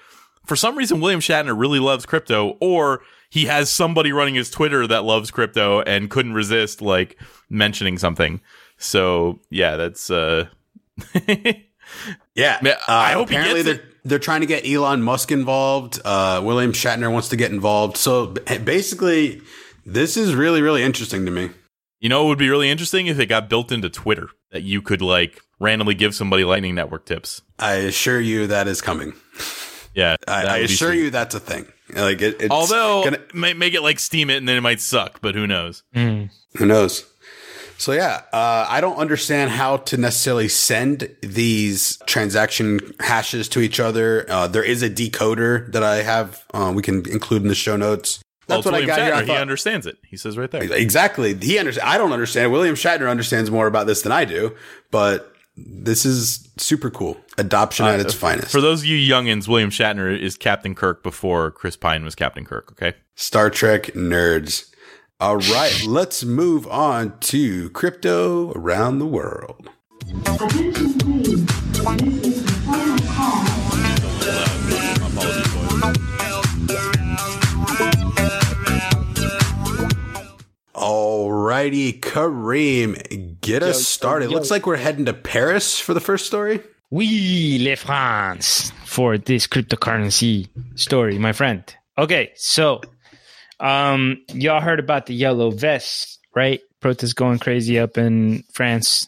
for some reason William Shatner really loves crypto, or he has somebody running his Twitter that loves crypto and couldn't resist like mentioning something. So yeah, that's yeah. I hope apparently they're trying to get Elon Musk involved. William Shatner wants to get involved. So basically, this is really, really interesting to me. You know, it would be really interesting if it got built into Twitter that you could like randomly give somebody Lightning Network tips. I assure you that is coming. Yeah, I assure you that's a thing. Like it's although gonna, make it like Steam it and then it might suck, but who knows? Mm. Who knows? So yeah, I don't understand how to necessarily send these transaction hashes to each other. There is a decoder that I have. We can include in the show notes. That's what William I got Shatner, here. I thought, he understands it. He says right there. Exactly. He understands. I don't understand. William Shatner understands more about this than I do, but this is super cool. Adoption at its finest. For those of you youngins, William Shatner is Captain Kirk before Chris Pine was Captain Kirk. Okay. Star Trek nerds. All right, let's move on to crypto around the world. Attention, please. That is the final call. All righty, Kareem, get us started. Looks like we're heading to Paris for the first story. Oui, les France, for this cryptocurrency story, my friend. Okay, so... y'all heard about the Yellow Vest, right? Protests going crazy up in France.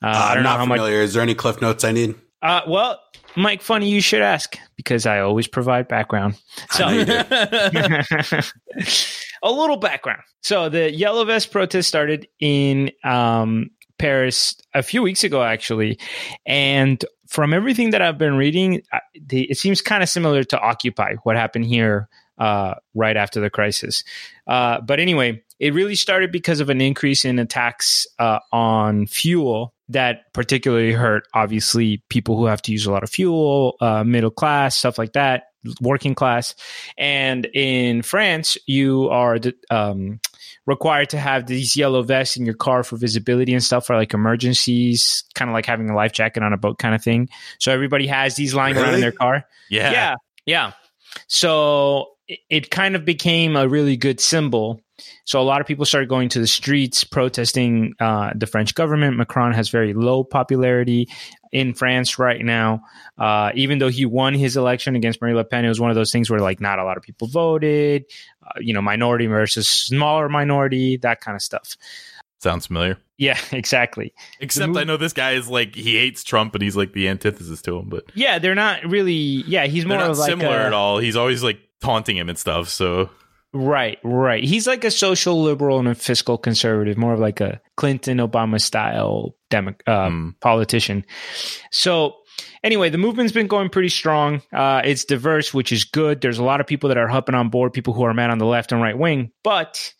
I'm not familiar. Is there any cliff notes I need? Well, Mike, funny you should ask because I always provide background. So a little background. So the Yellow Vest protest started in Paris a few weeks ago, actually, and from everything that I've been reading, it seems kind of similar to Occupy. What happened here? Right after the crisis. But anyway, it really started because of an increase in attacks on fuel that particularly hurt, obviously, people who have to use a lot of fuel, middle class, stuff like that, working class. And in France, you are required to have these yellow vests in your car for visibility and stuff for like emergencies, kind of like having a life jacket on a boat kind of thing. So everybody has these lying around in their car. Yeah. Yeah. Yeah. So it kind of became a really good symbol. So a lot of people started going to the streets protesting the French government. Macron has very low popularity in France right now. Even though he won his election against Marine Le Pen, it was one of those things where like not a lot of people voted, minority versus smaller minority, that kind of stuff. Sounds familiar. Yeah, exactly. Except I know this guy is like, he hates Trump and he's like the antithesis to him. But yeah, they're not really. Yeah, he's more of like similar at all. He's always like taunting him and stuff. So right. He's like a social liberal and a fiscal conservative, more of like a Clinton Obama style politician. So anyway, the movement's been going pretty strong. It's diverse, which is good. There's a lot of people that are hopping on board, people who are mad on the left and right wing, but.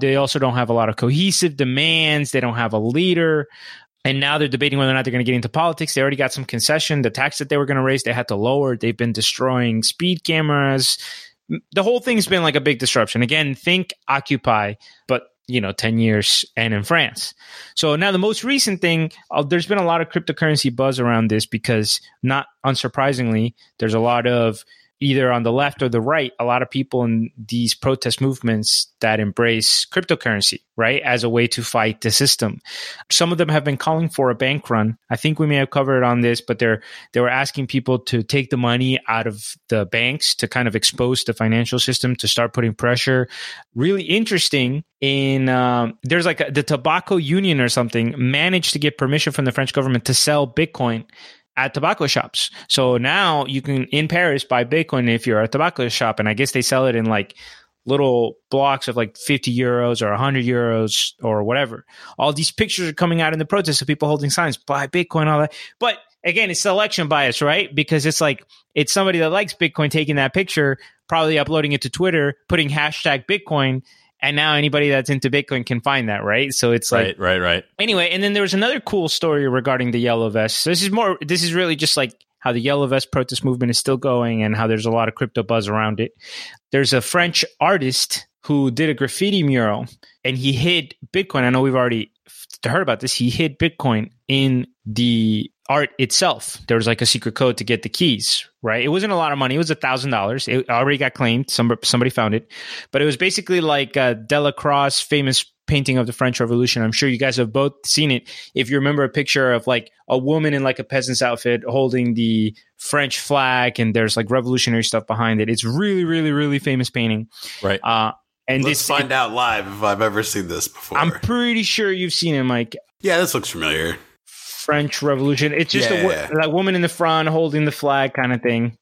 They also don't have a lot of cohesive demands. They don't have a leader. And now they're debating whether or not they're going to get into politics. They already got some concession. The tax that they were going to raise, they had to lower. They've been destroying speed cameras. The whole thing's been like a big disruption. Again, think Occupy, but 10 years and in France. So now the most recent thing, there's been a lot of cryptocurrency buzz around this because not unsurprisingly, there's a lot of either on the left or the right, a lot of people in these protest movements that embrace cryptocurrency, right, as a way to fight the system. Some of them have been calling for a bank run. I think we may have covered on this, but they were asking people to take the money out of the banks to kind of expose the financial system, to start putting pressure. Really interesting. There's like the tobacco union or something managed to get permission from the French government to sell Bitcoin at tobacco shops. So now you can, in Paris, buy Bitcoin if you're a tobacco shop. And I guess they sell it in like little blocks of like 50 euros or 100 euros or whatever. All these pictures are coming out in the protests of people holding signs, buy Bitcoin, all that. But again, it's selection bias, right? Because it's like, it's somebody that likes Bitcoin taking that picture, probably uploading it to Twitter, putting hashtag Bitcoin. And now anybody that's into Bitcoin can find that, right? So it's like... Right. Anyway, and then there was another cool story regarding the Yellow Vest. So this is really just like how the Yellow Vest protest movement is still going and how there's a lot of crypto buzz around it. There's a French artist who did a graffiti mural and he hid Bitcoin. I know we've already heard about this. He hid Bitcoin in the art itself. There was like a secret code to get the keys, right? It wasn't a lot of money. It was $1,000. It already got claimed. Somebody found it. But it was basically like Delacroix's famous painting of the French Revolution. I'm sure you guys have both seen it. If you remember a picture of like a woman in like a peasant's outfit holding the French flag and there's like revolutionary stuff behind it. It's really, really, really famous painting. Right. And Let's find out live if I've ever seen this before. I'm pretty sure you've seen it, Mike. Yeah, this looks familiar. French Revolution. It's just a woman in the front holding the flag kind of thing.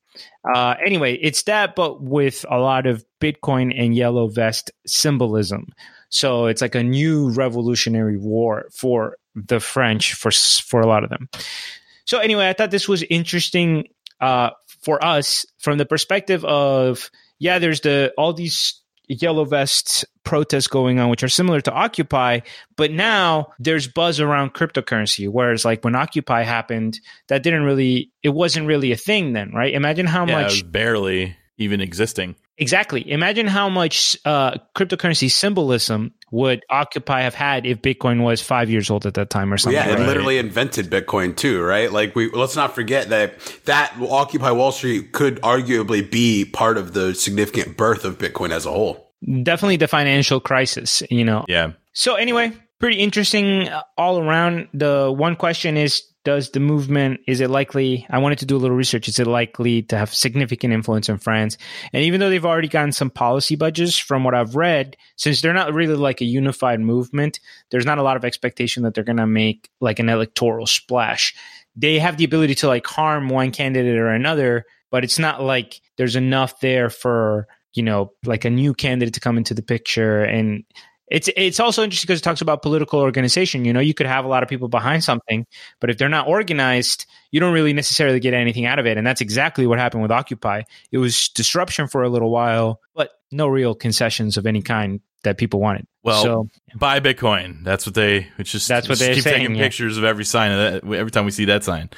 Anyway, it's that, but with a lot of Bitcoin and Yellow Vest symbolism. So it's like a new revolutionary war for the French, for a lot of them. So anyway, I thought this was interesting for us from the perspective of, there's all these Yellow Vest protests going on, which are similar to Occupy, but now there's buzz around cryptocurrency, whereas like when Occupy happened, it wasn't really a thing then, right? Imagine how much... It was barely even existing. Exactly. Imagine how much cryptocurrency symbolism would Occupy have had if Bitcoin was 5 years old at that time or something. Yeah, it literally invented Bitcoin too, right? Like let's not forget that Occupy Wall Street could arguably be part of the significant birth of Bitcoin as a whole. Definitely the financial crisis, you know. Yeah. So anyway, pretty interesting all around. The one question is, I wanted to do a little research. Is it likely to have significant influence in France? And even though they've already gotten some policy budgets from what I've read, since they're not really like a unified movement, there's not a lot of expectation that they're going to make like an electoral splash. They have the ability to like harm one candidate or another, but it's not like there's enough there for, you know, like a new candidate to come into the picture. And It's also interesting because it talks about political organization. You know, you could have a lot of people behind something, but if they're not organized, you don't really necessarily get anything out of it. And that's exactly what happened with Occupy. It was disruption for a little while, but no real concessions of any kind that people wanted. Well, buy Bitcoin. That's what they keep taking pictures of every sign of that. Every time we see that sign,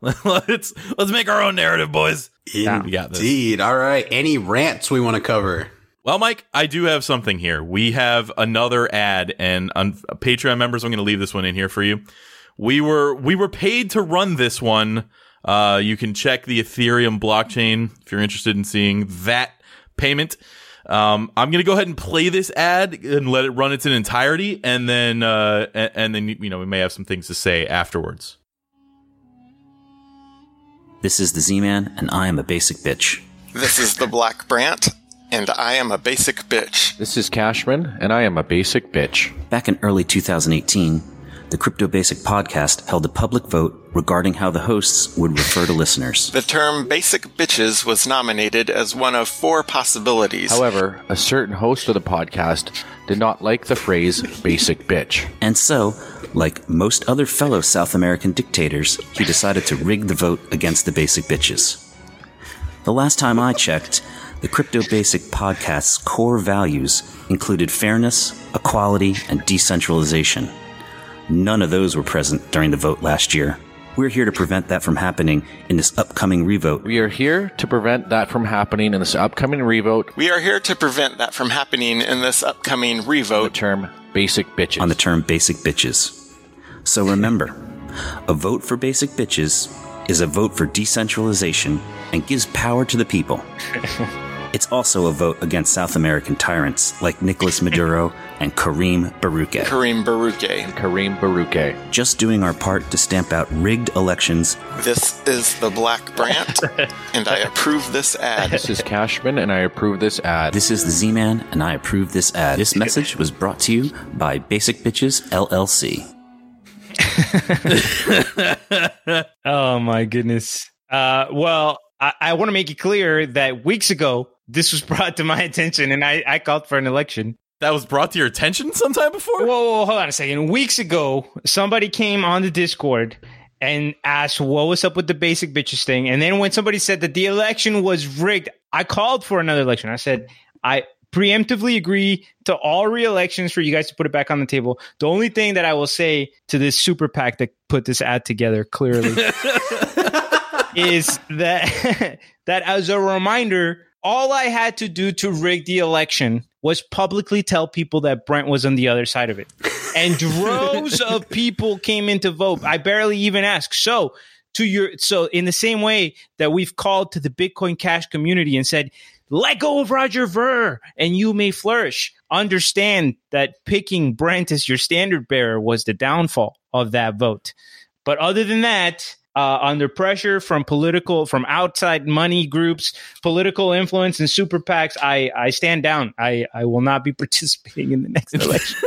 let's make our own narrative, boys. Yeah. We got this. Indeed. All right. Any rants we want to cover? Well, Mike, I do have something here. We have another ad, and on Patreon members, I'm going to leave this one in here for you. We were paid to run this one. You can check the Ethereum blockchain if you're interested in seeing that payment. I'm going to go ahead and play this ad and let it run its entirety, and then you know, we may have some things to say afterwards. This is the Z-Man, and I am a basic bitch. This is the Black Brant. And I am a basic bitch. This is Cashman, and I am a basic bitch. Back in early 2018, the Crypto Basic Podcast held a public vote regarding how the hosts would refer to listeners. The term basic bitches was nominated as one of four possibilities. However, a certain host of the podcast did not like the phrase basic bitch. And so, like most other fellow South American dictators, he decided to rig the vote against the basic bitches. The last time I checked, the Crypto Basic Podcast's core values included fairness, equality, and decentralization. None of those were present during the vote last year. We're here to prevent that from happening in this upcoming revote. We are here to prevent that from happening in this upcoming revote. We are here to prevent that from happening in this upcoming revote. On the term basic bitches. So remember, a vote for basic bitches is a vote for decentralization and gives power to the people. It's also a vote against South American tyrants like Nicolas Maduro and Karim Baruque. Just doing our part to stamp out rigged elections. This is the Black Brant, and I approve this ad. This is Cashman, and I approve this ad. This is the Z-Man, and I approve this ad. This message was brought to you by Basic Bitches, LLC. Oh, my goodness. Well, I want to make it clear that weeks ago, this was brought to my attention, and I called for an election. That was brought to your attention sometime before? Whoa, hold on a second. Weeks ago, somebody came on the Discord and asked what was up with the Basic Bitches thing. And then when somebody said that the election was rigged, I called for another election. I said, I preemptively agree to all re-elections for you guys to put it back on the table. The only thing that I will say to this super PAC that put this ad together, clearly, is that as a reminder, all I had to do to rig the election was publicly tell people that Brent was on the other side of it. And droves of people came in to vote. I barely even asked. So in the same way that we've called to the Bitcoin Cash community and said, let go of Roger Ver and you may flourish. Understand that picking Brent as your standard bearer was the downfall of that vote. But other than that, under pressure from outside money groups, political influence, and super PACs, I stand down. I will not be participating in the next election.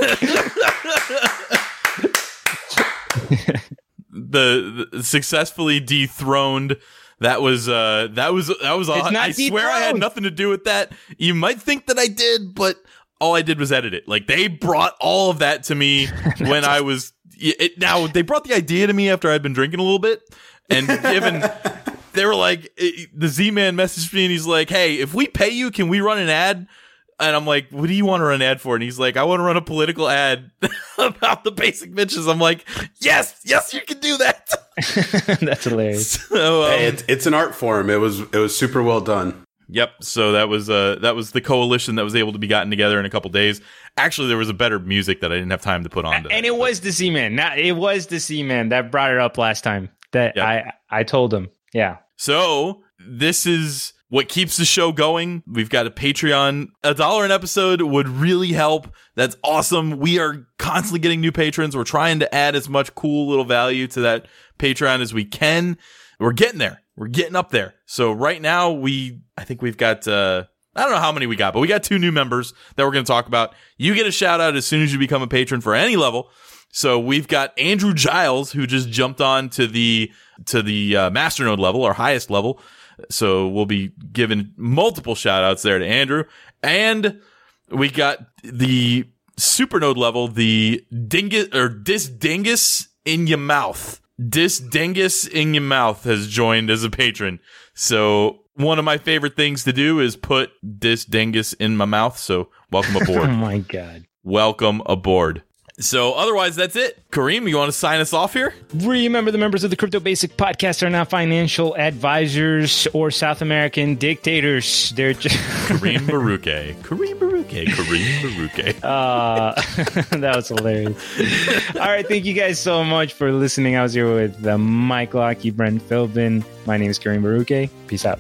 The successfully dethroned. That was all. I swear I had nothing to do with that. You might think that I did, but all I did was edit it. Like, they brought all of that to me when I was. Now, they brought the idea to me after I'd been drinking a little bit, and given they were like, the Z-Man messaged me and he's like, "Hey, if we pay you, can we run an ad?" And I'm like, "What do you want to run an ad for?" And he's like, "I want to run a political ad about the Basic Bitches." I'm like, yes, you can do that. That's hilarious. So, hey, it's an art form. It was super well done. Yep. So that was the coalition that was able to be gotten together in a couple days. Actually, there was a better music that I didn't have time to put on. And it was the Z-Man. It was the Z-Man that brought it up last time. That yep. I told him. Yeah. So this is what keeps the show going. We've got a Patreon. $1 an episode would really help. That's awesome. We are constantly getting new patrons. We're trying to add as much cool little value to that Patreon as we can. We're getting there. We're getting up there. So right now, I think we've got, I don't know how many we got, but we got 2 new members that we're going to talk about. You get a shout out as soon as you become a patron for any level. So we've got Andrew Giles, who just jumped on to the Masternode level, our highest level. So we'll be giving multiple shout outs there to Andrew. And we got the Supernode level, the Dingus or Dis Dingus in Your Mouth. Dis Dingus in Your Mouth has joined as a patron. So one of my favorite things to do is put Dis Dingus in my mouth. So welcome aboard. Oh, my God. Welcome aboard. So otherwise, that's it. Kareem, you want to sign us off here? Remember, the members of the Crypto Basic Podcast are not financial advisors or South American dictators. They're just Kareem Baruque. That was hilarious. All right. Thank you guys so much for listening. I was here with Mike Lockheed, Brent Philbin. My name is Kareem Baruque. Peace out.